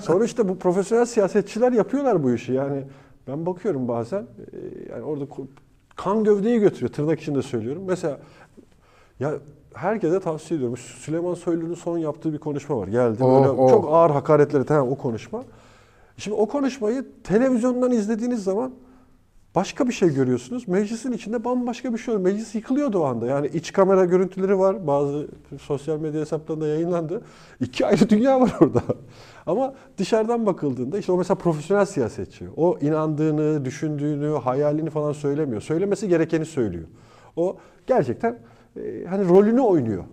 sonuçta bu profesyonel siyasetçiler yapıyorlar bu işi. Yani ben bakıyorum bazen yani orada kan gövdeyi götürüyor, tırnak içinde söylüyorum. Mesela ya herkese tavsiye ediyorum. Süleyman Soylu'nun son yaptığı bir konuşma var. Geldi oh, böyle oh. çok ağır hakaretleri tamam o konuşma. Şimdi o konuşmayı televizyondan izlediğiniz zaman başka bir şey görüyorsunuz. Meclisin içinde bambaşka bir şey oluyor. Meclis yıkılıyordu o anda. Yani iç kamera görüntüleri var. Bazı sosyal medya hesaplarında yayınlandı. İki ayrı dünya var orada. Ama dışarıdan bakıldığında işte o mesela profesyonel siyasetçi. O inandığını, düşündüğünü, hayalini falan söylemiyor. Söylemesi gerekeni söylüyor. O gerçekten e, hani rolünü oynuyor.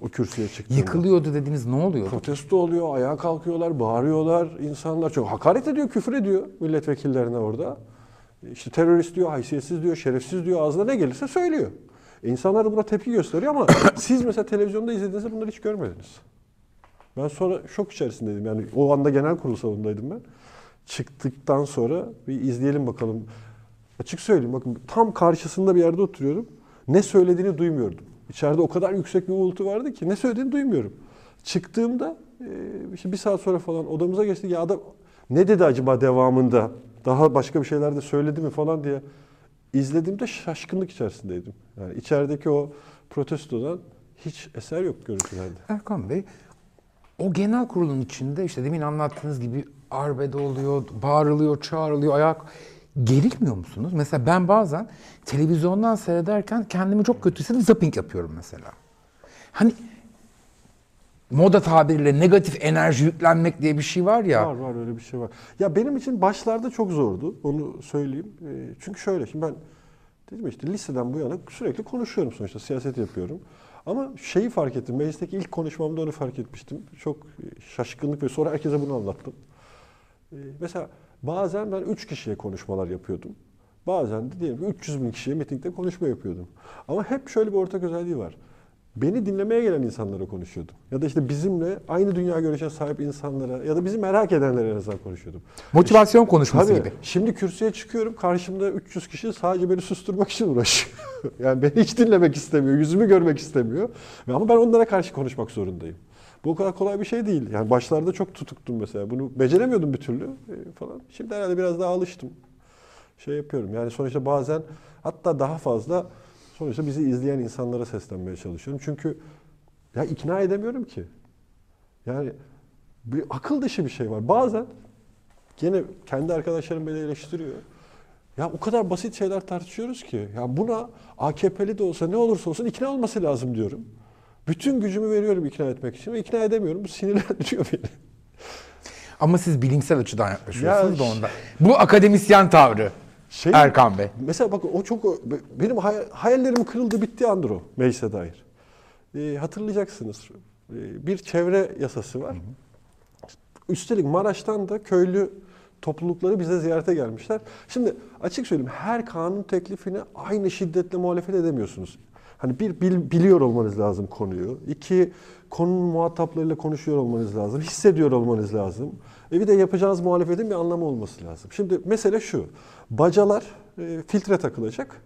O kürsüye çıktığında. Yıkılıyordu dediğiniz ne oluyor? Protesto oluyor, ayağa kalkıyorlar, bağırıyorlar. İnsanlar çok hakaret ediyor, küfür ediyor milletvekillerine orada. İşte terörist diyor, haysiyetsiz diyor, şerefsiz diyor, ağzına ne gelirse söylüyor. E insanlar da buna tepki gösteriyor ama siz mesela televizyonda izlediğinizde bunları hiç görmediniz. Ben sonra şok içerisindeydim. Yani o anda genel kurul salonundaydım ben. Çıktıktan sonra bir izleyelim bakalım. Açık söyleyeyim bakın tam karşısında bir yerde oturuyorum. Ne söylediğini duymuyordum. İçeride o kadar yüksek bir uğultu vardı ki ne söylediğini duymuyorum. Çıktığımda işte bir saat sonra falan odamıza geçti. Ya adam ne dedi acaba devamında? Daha başka bir şeyler de söyledi mi falan diye izlediğimde şaşkınlık içerisindeydim. Yani içerideki o protestodan hiç eser yok görüntülerde. Erkan Bey, o genel kurulun içinde işte demin anlattığınız gibi arbede oluyor, bağırılıyor, çağrılıyor, ayak... Gerilmiyor musunuz? Mesela ben bazen televizyondan seyrederken kendimi çok kötü hissediyorum, zapping yapıyorum mesela. Hani... Moda tabiriyle negatif enerji yüklenmek diye bir şey var ya. Var var öyle bir şey var. Ya benim için başlarda çok zordu. Onu söyleyeyim. E, çünkü şöyle şimdi ben dedim işte liseden bu yana sürekli konuşuyorum sonuçta. Siyaset yapıyorum. Ama şeyi fark ettim. Meclisteki ilk konuşmamda onu fark etmiştim. Çok şaşkınlık ve sonra herkese bunu anlattım. E, mesela bazen ben üç kişiye konuşmalar yapıyordum. Bazen de diyelim üç yüz bin kişiye mitingde konuşma yapıyordum. Ama hep şöyle bir ortak özelliği var. Beni dinlemeye gelen insanlara konuşuyordum. Ya da işte bizimle aynı dünya görüşe sahip insanlara ya da bizi merak edenlere en azından konuşuyordum. Motivasyon işte, konuşması tabii, gibi. Şimdi kürsüye çıkıyorum. Karşımda üç yüz kişi sadece beni susturmak için uğraşıyor. Yani beni hiç dinlemek istemiyor. Yüzümü görmek istemiyor. Ama ben onlara karşı konuşmak zorundayım. Bu o kadar kolay bir şey değil. Yani başlarda çok tutuktum mesela. Bunu beceremiyordum bir türlü falan. Şimdi herhalde biraz daha alıştım. Şey yapıyorum. Yani sonuçta bazen hatta daha fazla sonuçta bizi izleyen insanlara seslenmeye çalışıyorum. Çünkü ya ikna edemiyorum ki. Yani bir akıl dışı bir şey var. Bazen gene kendi arkadaşlarım beni eleştiriyor. Ya o kadar basit şeyler tartışıyoruz ki. Ya buna A K P'li de olsa ne olursa olsun ikna olması lazım diyorum. Bütün gücümü veriyorum ikna etmek için ve ikna edemiyorum. Bu sinirlendiriyor beni. Ama siz bilimsel açıdan yaklaşıyorsunuz ya da ondan. Bu akademisyen tavrı şey, Erkan Bey. Mesela bak o çok, benim hayallerim kırıldı bitti andır o meclise dair. E, hatırlayacaksınız e, bir çevre yasası var. Hı hı. Üstelik Maraş'tan da köylü toplulukları bize ziyarete gelmişler. Şimdi açık söyleyeyim, her kanun teklifine aynı şiddetle muhalefet edemiyorsunuz. Hani bir bil, biliyor olmanız lazım konuyu. İki, konunun muhataplarıyla konuşuyor olmanız lazım. Hissediyor olmanız lazım. E bir de yapacağınız muhalefetin bir anlamı olması lazım. Şimdi mesele şu. Bacalar e, filtre takılacak.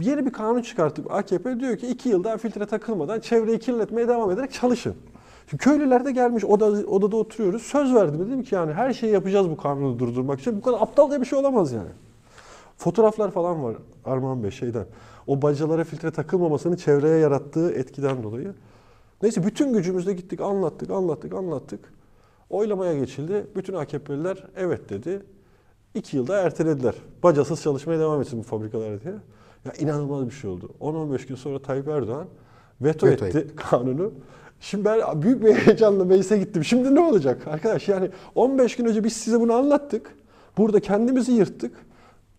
Yeni bir kanun çıkartıp A K P diyor ki iki yıl daha filtre takılmadan çevreyi kirletmeye devam ederek çalışın. Şimdi köylüler de gelmiş, odada, odada oturuyoruz. Söz verdim, dedim ki yani her şeyi yapacağız bu kanunu durdurmak için. Bu kadar aptalca bir şey olamaz yani. Fotoğraflar falan var Armağan Bey şeyden. O bacalara filtre takılmamasının çevreye yarattığı etkiden dolayı. Neyse bütün gücümüzle gittik, anlattık, anlattık, anlattık. Oylamaya geçildi. Bütün A K P'liler evet dedi. İki yılda ertelediler. Bacasız çalışmaya devam etsin bu fabrikalar diye. Ya inanılmaz bir şey oldu. on on beş gün sonra Tayyip Erdoğan veto, veto etti et. kanunu. Şimdi ben büyük bir heyecanla meclise gittim. Şimdi ne olacak arkadaş? Yani on beş gün önce biz size bunu anlattık. Burada kendimizi yırttık.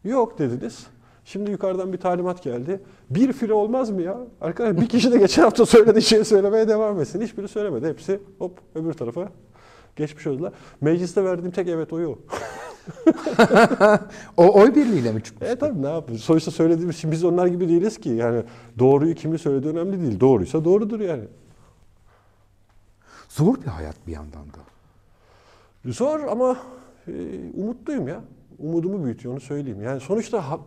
Yok dediniz. Şimdi yukarıdan bir talimat geldi. Bir fire olmaz mı ya? Arkadaşlar bir kişi de geçen hafta söylediği şeyi söylemeye devam etsin. Hiçbiri söylemedi. Hepsi hop öbür tarafa geçmiş oldular. Mecliste verdiğim tek evet oyu o. O oy birliğiyle mi çıkmış? E tabii ne yapıyoruz? Sonuçta söylediğimiz için biz onlar gibi değiliz ki. Yani doğruyu kimin söylediği önemli değil. Doğruysa doğrudur yani. Zor bir hayat bir yandan da. Zor ama e, umutluyum ya. Umudumu büyütüyor, onu söyleyeyim. Yani sonuçta ha,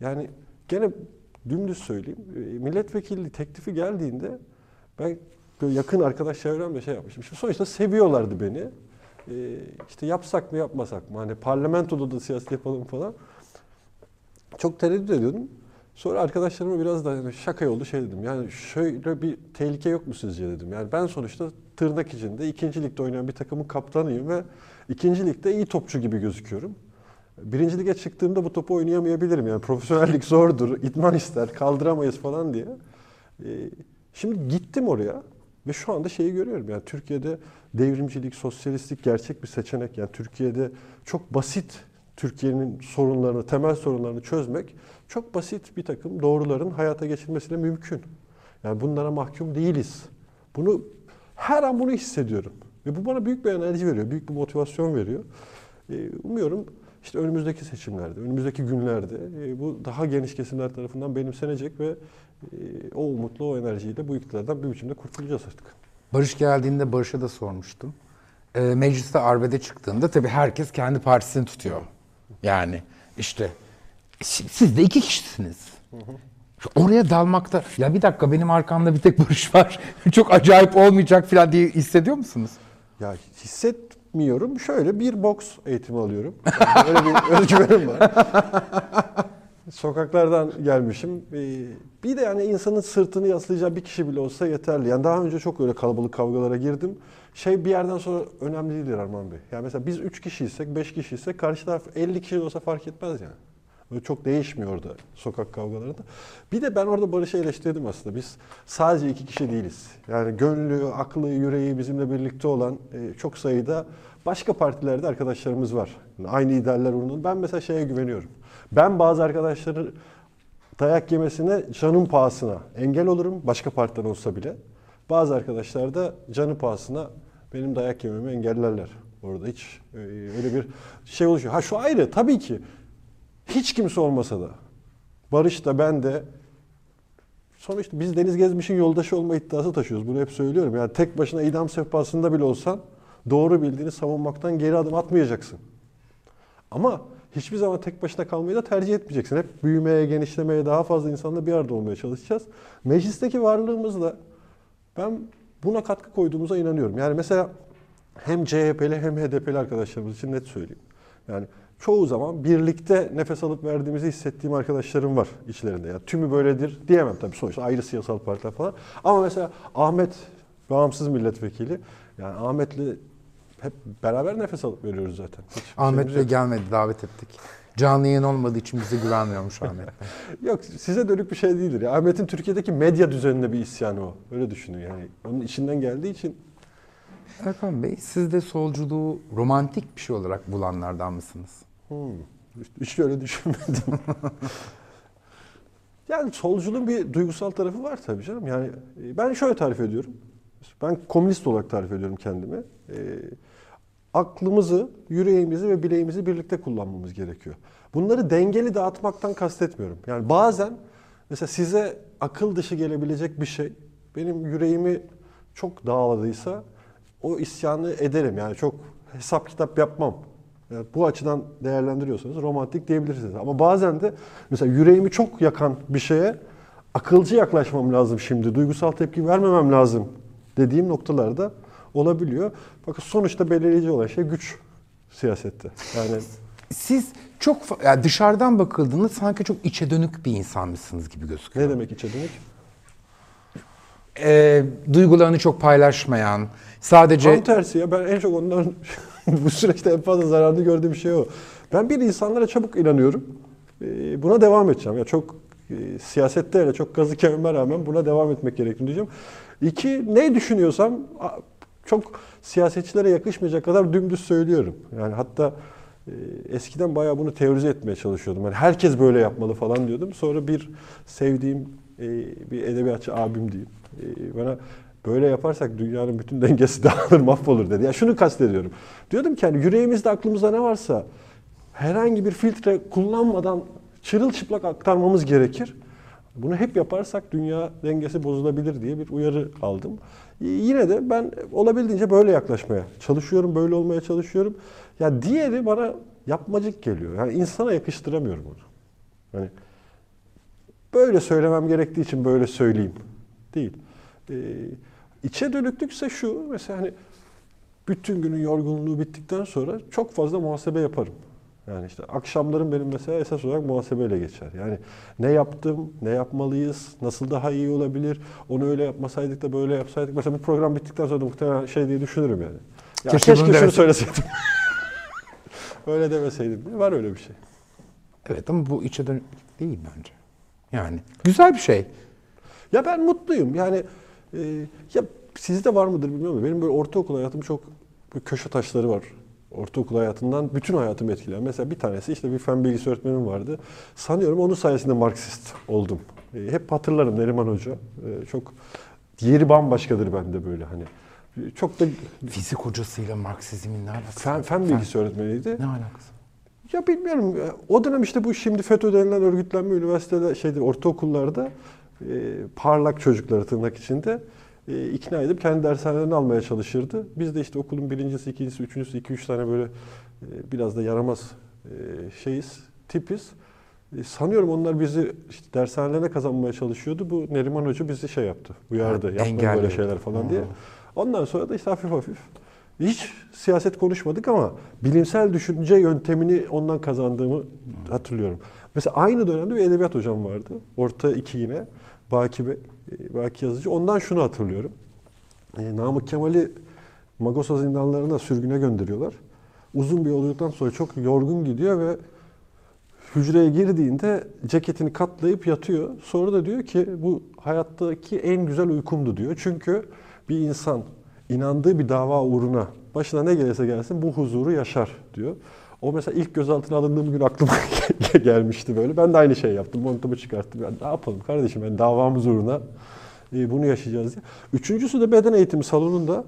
yani gene dümdüz söyleyeyim. E, milletvekilliği teklifi geldiğinde ben yakın arkadaş çevremle şey yapmıştım. Şimdi sonuçta seviyorlardı beni. E, işte yapsak mı yapmasak mı? Hani parlamentoda da siyaset yapalım falan. Çok tereddüt ediyordum. Sonra arkadaşlarıma biraz da yani şaka oldu şey dedim. Yani şöyle bir tehlike yok mu sizce dedim. Yani ben sonuçta tırnak içinde ikinci ligde oynayan bir takımın kaptanıyım ve ikinci ligde iyi topçu gibi gözüküyorum. Birinci lige çıktığımda bu topu oynayamayabilirim. Yani profesyonellik zordur, idman ister, kaldıramayız falan diye. Şimdi gittim oraya ve şu anda şeyi görüyorum. Yani Türkiye'de devrimcilik, sosyalistlik gerçek bir seçenek. Yani Türkiye'de çok basit Türkiye'nin sorunlarını, temel sorunlarını çözmek çok basit bir takım doğruların hayata geçirilmesine mümkün. Yani bunlara mahkum değiliz. Bunu her an bunu hissediyorum. Ve bu bana büyük bir enerji veriyor, büyük bir motivasyon veriyor. Ee, umuyorum işte önümüzdeki seçimlerde, önümüzdeki günlerde e, bu daha geniş kesimler tarafından benimsenecek ve e, o umutlu, o enerjiyle bu iktidardan bir biçimde kurtulacağız artık. Barış geldiğinde Barış'a da sormuştum. E, mecliste arbede çıktığında tabii herkes kendi partisini tutuyor. Yani işte siz de iki kişisiniz. Hı hı. Oraya dalmakta ya bir dakika benim arkamda bir tek Barış var. Çok acayip olmayacak falan diye hissediyor musunuz? Ya hissetmiyorum. Şöyle bir boks eğitimi alıyorum. Yani öyle bir özgüvenim var. Sokaklardan gelmişim. Bir de yani insanın sırtını yaslayacağı bir kişi bile olsa yeterli. Yani daha önce çok öyle kalabalık kavgalara girdim. Şey bir yerden sonra önemli değildir Arman Bey. Yani mesela biz üç kişiysek, beş kişiysek karşı taraf elli kişi olsa fark etmez yani. Böyle çok değişmiyor orada sokak kavgalarında. Bir de ben orada Barış'ı eleştirdim aslında. Biz sadece iki kişi değiliz. Yani gönlü, aklı, yüreği bizimle birlikte olan çok sayıda başka partilerde arkadaşlarımız var. Yani aynı idealler uğruna. Ben mesela şeye güveniyorum. Ben bazı arkadaşları dayak yemesine, canın pahasına engel olurum. Başka partiden olsa bile. Bazı arkadaşlar da canı pahasına benim dayak yememi engellerler. Orada hiç öyle bir şey oluşuyor. Ha şu ayrı tabii ki. Hiç kimse olmasa da, Barış da ben de, sonuçta biz Deniz Gezmiş'in yoldaşı olma iddiası taşıyoruz. Bunu hep söylüyorum. Yani tek başına idam sehpasında bile olsan doğru bildiğini savunmaktan geri adım atmayacaksın. Ama hiçbir zaman tek başına kalmayı da tercih etmeyeceksin. Hep büyümeye, genişlemeye, daha fazla insanla bir arada olmaya çalışacağız. Meclisteki varlığımızla ben buna katkı koyduğumuza inanıyorum. Yani mesela hem C H P'li hem H D P'li arkadaşlarımız için net söyleyeyim. Yani çoğu zaman birlikte nefes alıp verdiğimizi hissettiğim arkadaşlarım var içlerinde. Yani tümü böyledir diyemem tabii sonuçta ayrı siyasal partiler falan. Ama mesela Ahmet bağımsız milletvekili. Yani Ahmet'le hep beraber nefes alıp veriyoruz zaten. Hiç Ahmet'le gelmedi, davet ettik. Canlı yayın olmadığı için bize güvenmiyormuş Ahmet. Yok size dönük bir şey değildir. Ya. Ahmet'in Türkiye'deki medya düzenine bir isyanı o. Öyle düşünün yani. Onun içinden geldiği için. Erkan Bey, siz de solculuğu romantik bir şey olarak bulanlardan mısınız? Hmm, hiç öyle düşünmedim. Yani solculuğun bir duygusal tarafı var tabii canım. Yani ben şöyle tarif ediyorum. Ben komünist olarak tarif ediyorum kendimi. E, aklımızı, yüreğimizi ve bileğimizi birlikte kullanmamız gerekiyor. Bunları dengeli dağıtmaktan kastetmiyorum. Yani bazen mesela size akıl dışı gelebilecek bir şey benim yüreğimi çok dağladıysa o isyanı ederim. Yani çok hesap kitap yapmam. Yani bu açıdan değerlendiriyorsanız romantik diyebilirsiniz. Ama bazen de mesela yüreğimi çok yakan bir şeye akılcı yaklaşmam lazım şimdi. Duygusal tepki vermemem lazım dediğim noktalarda olabiliyor. Fakat sonuçta belirleyici olan şey güç siyasette. Yani siz çok yani dışarıdan bakıldığında sanki çok içe dönük bir insanmışsınız gibi gözüküyor. Ne demek içe dönük? E, duygularını çok paylaşmayan, sadece... Tam tersi ya. Ben en çok onların bu süreçte en fazla zararını gördüğüm şey o. Ben bir insanlara çabuk inanıyorum. E, buna devam edeceğim. Ya çok e, siyasette öyle çok gazı kemime rağmen buna devam etmek gerektiğini diyeceğim. İki, ne düşünüyorsam çok siyasetçilere yakışmayacak kadar dümdüz söylüyorum. Yani hatta eskiden bayağı bunu teorize etmeye çalışıyordum. Yani herkes böyle yapmalı falan diyordum. Sonra bir sevdiğim bir edebiyatçı abim diyeyim bana böyle yaparsak dünyanın bütün dengesi dağılır, mahvolur dedi. Ya şunu kastediyorum. Diyordum ki yani yüreğimizde aklımızda ne varsa herhangi bir filtre kullanmadan çırılçıplak aktarmamız gerekir. Bunu hep yaparsak dünya dengesi bozulabilir diye bir uyarı aldım. Yine de ben olabildiğince böyle yaklaşmaya çalışıyorum, böyle olmaya çalışıyorum. Ya diğeri bana yapmacık geliyor. Yani insana yakıştıramıyorum onu. Yani böyle söylemem gerektiği için böyle söyleyeyim değil. Ee, içe dönüklükse şu, mesela hani bütün günün yorgunluğu bittikten sonra çok fazla muhasebe yaparım. Yani işte akşamlarım benim mesela esas olarak muhasebeyle geçer. Yani ne yaptım, ne yapmalıyız, nasıl daha iyi olabilir, onu öyle yapmasaydık da böyle yapsaydık. Mesela bu program bittikten sonra da muhtemelen şey diye düşünürüm yani. Ya keşke, keşke şunu söyleseydim. Öyle demeseydim diye. Var öyle bir şey. Evet ama bu içe dönüklük değil bence. Yani güzel bir şey. Ya ben mutluyum. Yani e, ya sizde var mıdır bilmiyorum ama benim böyle ortaokul hayatım çok köşe taşları var. Ortaokul hayatından bütün hayatımı etkileyen. Mesela bir tanesi işte bir fen bilgisi öğretmenim vardı. Sanıyorum onun sayesinde Marksist oldum. E, hep hatırlarım Neriman Hoca. E, çok yeri bambaşkadır bende böyle hani. Çok da fizik hocasıyla Marksizmin ne alakası? Fen, fen bilgisi fen. öğretmeniydi. Ne alakası? Ya bilmiyorum. O dönem işte bu şimdi FETÖ denilen örgütlenme üniversitede şeyde ortaokullarda e, parlak çocukları tırnak içinde e, ikna edip kendi dershanelerini almaya çalışırdı. Biz de işte okulun birincisi, ikincisi, üçüncüsü, iki üç tane böyle e, biraz da yaramaz e, şeyiz, tipiz. E, sanıyorum onlar bizi işte dershanelerine kazanmaya çalışıyordu. Bu Neriman Hoca bizi şey yaptı, uyardı. Ha, yapmayın böyle şeyler falan diye. Ondan sonra da işte hafif hafif hiç siyaset konuşmadık ama bilimsel düşünce yöntemini ondan kazandığımı hatırlıyorum. Mesela aynı dönemde bir edebiyat hocam vardı. Orta iki yine. Baki, Baki Yazıcı. Ondan şunu hatırlıyorum. E, Namık Kemal'i Magosa zindanlarına sürgüne gönderiyorlar. Uzun bir yolculuktan sonra çok yorgun gidiyor ve hücreye girdiğinde ceketini katlayıp yatıyor. Sonra da diyor ki bu hayattaki en güzel uykumdu diyor. Çünkü bir insan inandığı bir dava uğruna başına ne gelirse gelsin bu huzuru yaşar diyor. O mesela ilk gözaltına alındığım gün aklıma gelmişti böyle. Ben de aynı şeyi yaptım. Montumu çıkarttım. Yani ne yapalım kardeşim yani davamız uğruna bunu yaşayacağız diye. Üçüncüsü de beden eğitimi salonunda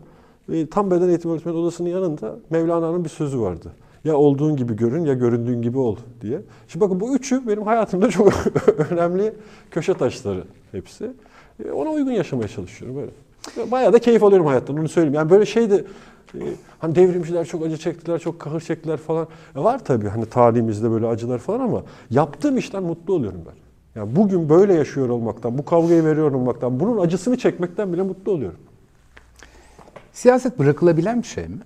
tam beden eğitimi öğretmeni odasının yanında Mevlana'nın bir sözü vardı. Ya olduğun gibi görün ya göründüğün gibi ol diye. Şimdi bakın bu üçü benim hayatımda çok önemli köşe taşları hepsi. Ona uygun yaşamaya çalışıyorum böyle. Bayağı da keyif alıyorum hayattan, onu söyleyeyim. Yani böyle şey de e, hani devrimciler çok acı çektiler, çok kahır çektiler falan. E var tabii hani tarihimizde böyle acılar falan ama yaptığım işten mutlu oluyorum ben. Yani bugün böyle yaşıyor olmaktan, bu kavgayı veriyor olmaktan, bunun acısını çekmekten bile mutlu oluyorum. Siyaset bırakılabilen bir şey mi?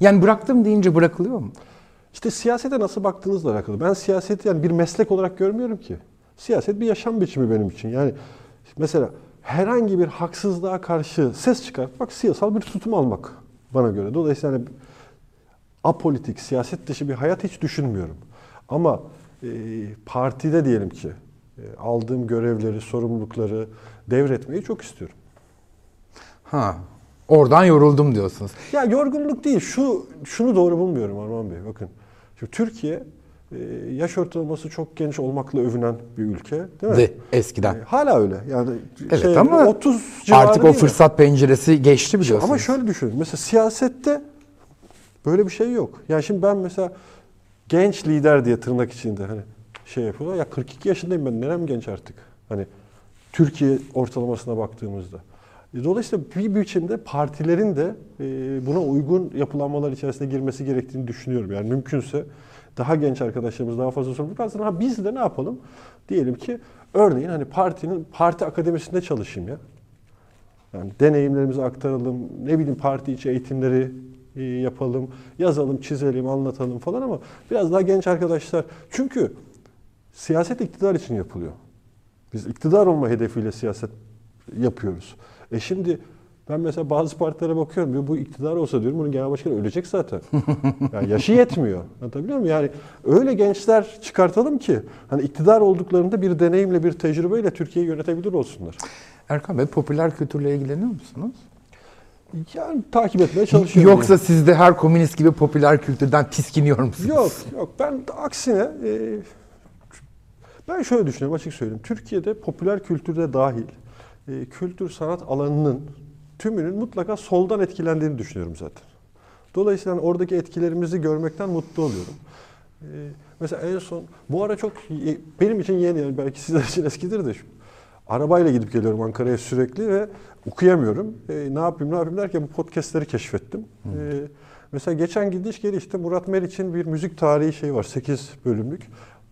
Yani bıraktım deyince bırakılıyor mu? İşte siyasete nasıl baktığınızla alakalı. Ben siyaseti yani bir meslek olarak görmüyorum ki. Siyaset bir yaşam biçimi benim için. Yani mesela herhangi bir haksızlığa karşı ses çıkartmak, siyasal bir tutum almak bana göre. Dolayısıyla yani apolitik, siyaset dışı bir hayat hiç düşünmüyorum. Ama e, partide diyelim ki e, aldığım görevleri, sorumlulukları devretmeyi çok istiyorum. Ha, Oradan yoruldum diyorsunuz. Ya yorgunluk değil. Şu şunu doğru bulmuyorum Arman Bey. Bakın. Şimdi Türkiye yaş ortalaması çok genç olmakla övünen bir ülke, değil mi? De, eskiden. E, hala öyle. Yani evet, şey, ama otuz civarı artık o fırsat mi? Penceresi geçti biliyorsunuz. Ama şöyle düşünün. Mesela siyasette böyle bir şey yok. Yani şimdi ben mesela genç lider diye tırnak içinde hani şey yapıyorlar. Ya kırk iki yaşındayım ben. Nerem genç artık? Hani Türkiye ortalamasına baktığımızda. Dolayısıyla bir biçimde partilerin de buna uygun yapılanmalar içerisine girmesi gerektiğini düşünüyorum. Yani mümkünse daha genç arkadaşlarımız daha fazla sorumluluk alsın. Ha biz de ne yapalım? Diyelim ki örneğin hani partinin parti akademisinde çalışayım ya. Yani deneyimlerimizi aktaralım, ne bileyim parti içi eğitimleri yapalım, yazalım, çizelim, anlatalım falan ama biraz daha genç arkadaşlar. Çünkü siyaset iktidar için yapılıyor. Biz iktidar olma hedefiyle siyaset yapıyoruz. E şimdi ben mesela bazı partilere bakıyorum, bu iktidar olsa diyorum bunun genel başkanı ölecek zaten. Yani yaşı yetmiyor. Anlatabiliyor muyum? Yani öyle gençler çıkartalım ki hani iktidar olduklarında bir deneyimle, bir tecrübeyle Türkiye'yi yönetebilir olsunlar. Erkan Bey, popüler kültürle ilgileniyor musunuz? Yani takip etmeye çalışıyorum. Yoksa yani. Siz de her komünist gibi popüler kültürden tiskiniyor musunuz? Yok, yok. Ben aksine e, ben şöyle düşünüyorum, açık söyleyeyim. Türkiye'de popüler kültürde dahil kültür sanat alanının tümünün mutlaka soldan etkilendiğini düşünüyorum zaten. Dolayısıyla oradaki etkilerimizi görmekten mutlu oluyorum. Mesela en son, bu ara çok benim için yeni, belki sizler için eskidir de şu. Arabayla gidip geliyorum Ankara'ya sürekli ve okuyamıyorum. E, ne yapayım ne yapayım derken bu podcastleri keşfettim. Hmm. E, mesela geçen gidiş geri işte Murat Meriç'in bir müzik tarihi şeyi var, sekiz bölümlük.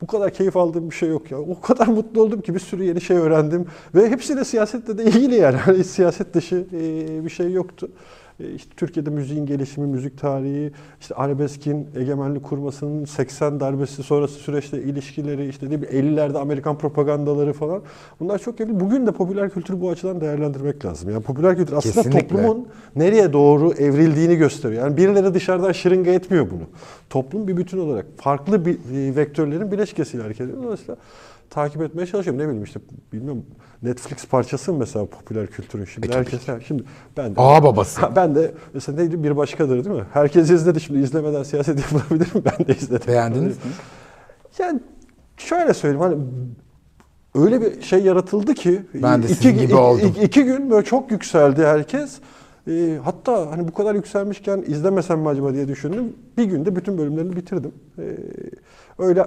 Bu kadar keyif aldığım bir şey yok ya. O kadar mutlu oldum ki bir sürü yeni şey öğrendim. Ve hepsiyle siyasetle de ilgili yani. Hani siyaset dışı bir şey yoktu. İşte Türkiye'de müziğin gelişimi, müzik tarihi, işte arabeskin egemenlik kurmasının seksen darbesi sonrası süreçte ilişkileri, işte ne bileyim ellilerde Amerikan propagandaları falan. Bunlar çok önemli. Bugün de popüler kültürü bu açıdan değerlendirmek lazım. Yani popüler kültür aslında kesinlikle toplumun nereye doğru evrildiğini gösteriyor. Yani birileri dışarıdan şırınga etmiyor bunu. Toplum bir bütün olarak farklı bir vektörlerin bileşkesiyle hareket ediyor. Dolayısıyla takip etmeye çalışıyorum. Ne bileyim işte bilmiyorum Netflix parçası mı mesela popüler kültürün şimdi e, herkes şimdi ben de Ağa babası. Ha, ben de mesela neydi bir başkadır değil mi? Herkes izledi şimdi izlemeden siyaset yapılabilir mi? Ben de izledim. Beğendiniz mi? Yani şöyle söyleyeyim hani öyle bir şey yaratıldı ki ben de iki, gibi oldum. İki, iki gün böyle çok yükseldi herkes. E, hatta hani bu kadar yükselmişken izlemesem mi acaba diye düşündüm. Bir günde bütün bölümlerini bitirdim. E, öyle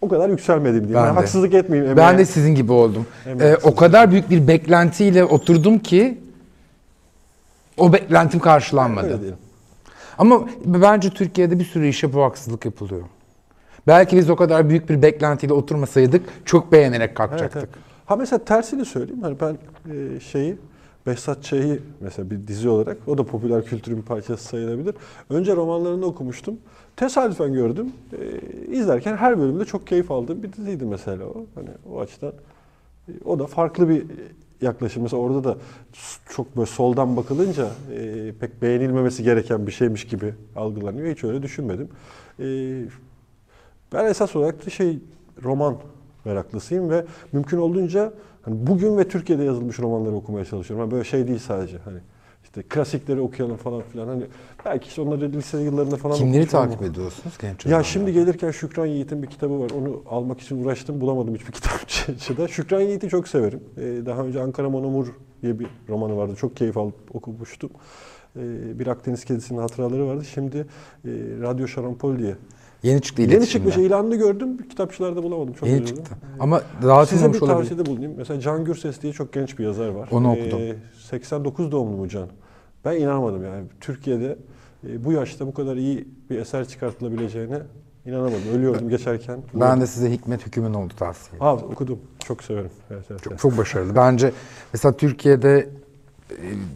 o kadar yükselmedim diye. Ben yani haksızlık etmeyeyim. Emeğe. Ben de sizin gibi oldum. Ee, o kadar büyük bir beklentiyle oturdum ki o beklentim karşılanmadı. Ama bence Türkiye'de bir sürü işe bu haksızlık yapılıyor. Belki biz o kadar büyük bir beklentiyle oturmasaydık çok beğenerek kalkacaktık. Evet, evet. Ha mesela tersini söyleyeyim. Hani ben e, şeyi Behzat Ç'yi mesela bir dizi olarak o da popüler kültürün bir parçası sayılabilir. Önce romanlarını okumuştum. Tesadüfen gördüm. E, izlerken her bölümde çok keyif aldığım bir diziydi mesela o. Hani o açıdan e, o da farklı bir yaklaşım. Mesela orada da çok böyle soldan bakılınca e, pek beğenilmemesi gereken bir şeymiş gibi algılanıyor. Hiç öyle düşünmedim. E, ben esas olarak da şey roman meraklısıyım ve mümkün olduğunca hani bugün ve Türkiye'de yazılmış romanları okumaya çalışıyorum. Yani böyle şey değil sadece hani işte klasikleri okuyalım falan filan. Hani belki işte onları lise yıllarında falan. Kimleri takip ediyorsunuz genç? Ya şimdi gelirken Şükran Yiğit'in bir kitabı var. Onu almak için uğraştım. Bulamadım hiçbir kitapçıda. Şükran Yiğit'i çok severim. Ee, daha önce Ankara Monomur diye bir romanı vardı. Çok keyif alıp okumuştum. Ee, bir Akdeniz kedisinin hatıraları vardı. Şimdi e, Radyo Şarampol diye. Yeni çıktı iletişimde. Yeni çıkmış ilanını gördüm. Kitapçılarda bulamadım. Çok yeni çıktı. Ama size bir tavsiyede bulunayım. Mesela Can Gürses diye çok genç bir yazar var. Onu okudum. E, seksen dokuz doğumlu mu Can? Ben inanmadım yani. Türkiye'de e, bu yaşta bu kadar iyi bir eser çıkartılabileceğine inanamadım. Ölüyordum geçerken. Ben uyuyordum. De size Hikmet Hüküm'ün oldu tavsiye. Aa, okudum. Çok severim. Evet, evet, çok, evet. Çok başarılı. Bence mesela Türkiye'de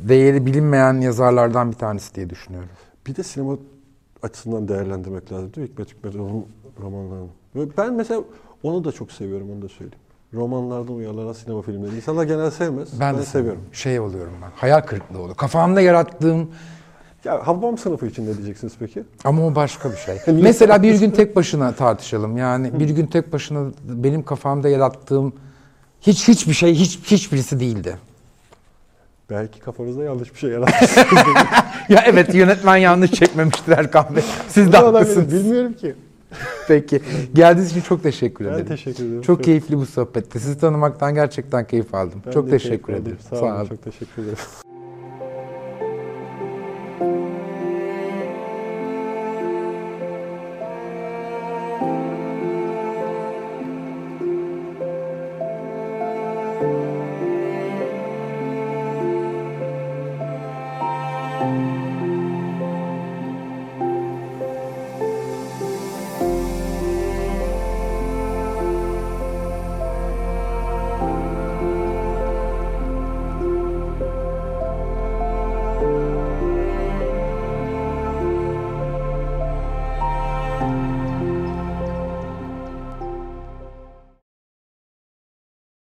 değeri bilinmeyen yazarlardan bir tanesi diye düşünüyorum. Bir de sinema açısından değerlendirmek lazım değil mi? Hikmet Hükmetoğlu'nun romanlarını. Ben mesela onu da çok seviyorum, onu da söyleyeyim. Romanlardan uyarlanan sinema filmleri. İnsanlar genel sevmez. Ben, ben de seviyorum. Şey oluyorum ben, hayal kırıklığı oluyor. Kafamda yarattığım... Ya Hababam sınıfı için ne diyeceksiniz peki? Ama o başka bir şey. Mesela bir gün tek başına tartışalım. Yani bir gün tek başına benim kafamda yarattığım hiç hiçbir şey, hiç hiçbirisi değildi. Belki kafanızda yanlış bir şey yaratmışsınız. Ya evet, yönetmen yanlış çekmemiştir Erkan Bey. Siz de haklısınız. Bilmiyorum ki. Peki. Geldiğiniz için çok teşekkür ederim. Ben teşekkür ederim. Çok, çok keyifli bu sohbette. Sizi tanımaktan gerçekten keyif aldım. Ben çok teşekkür ederim. Sağ olun. Sağ olun. Çok teşekkür ederim. Thank you.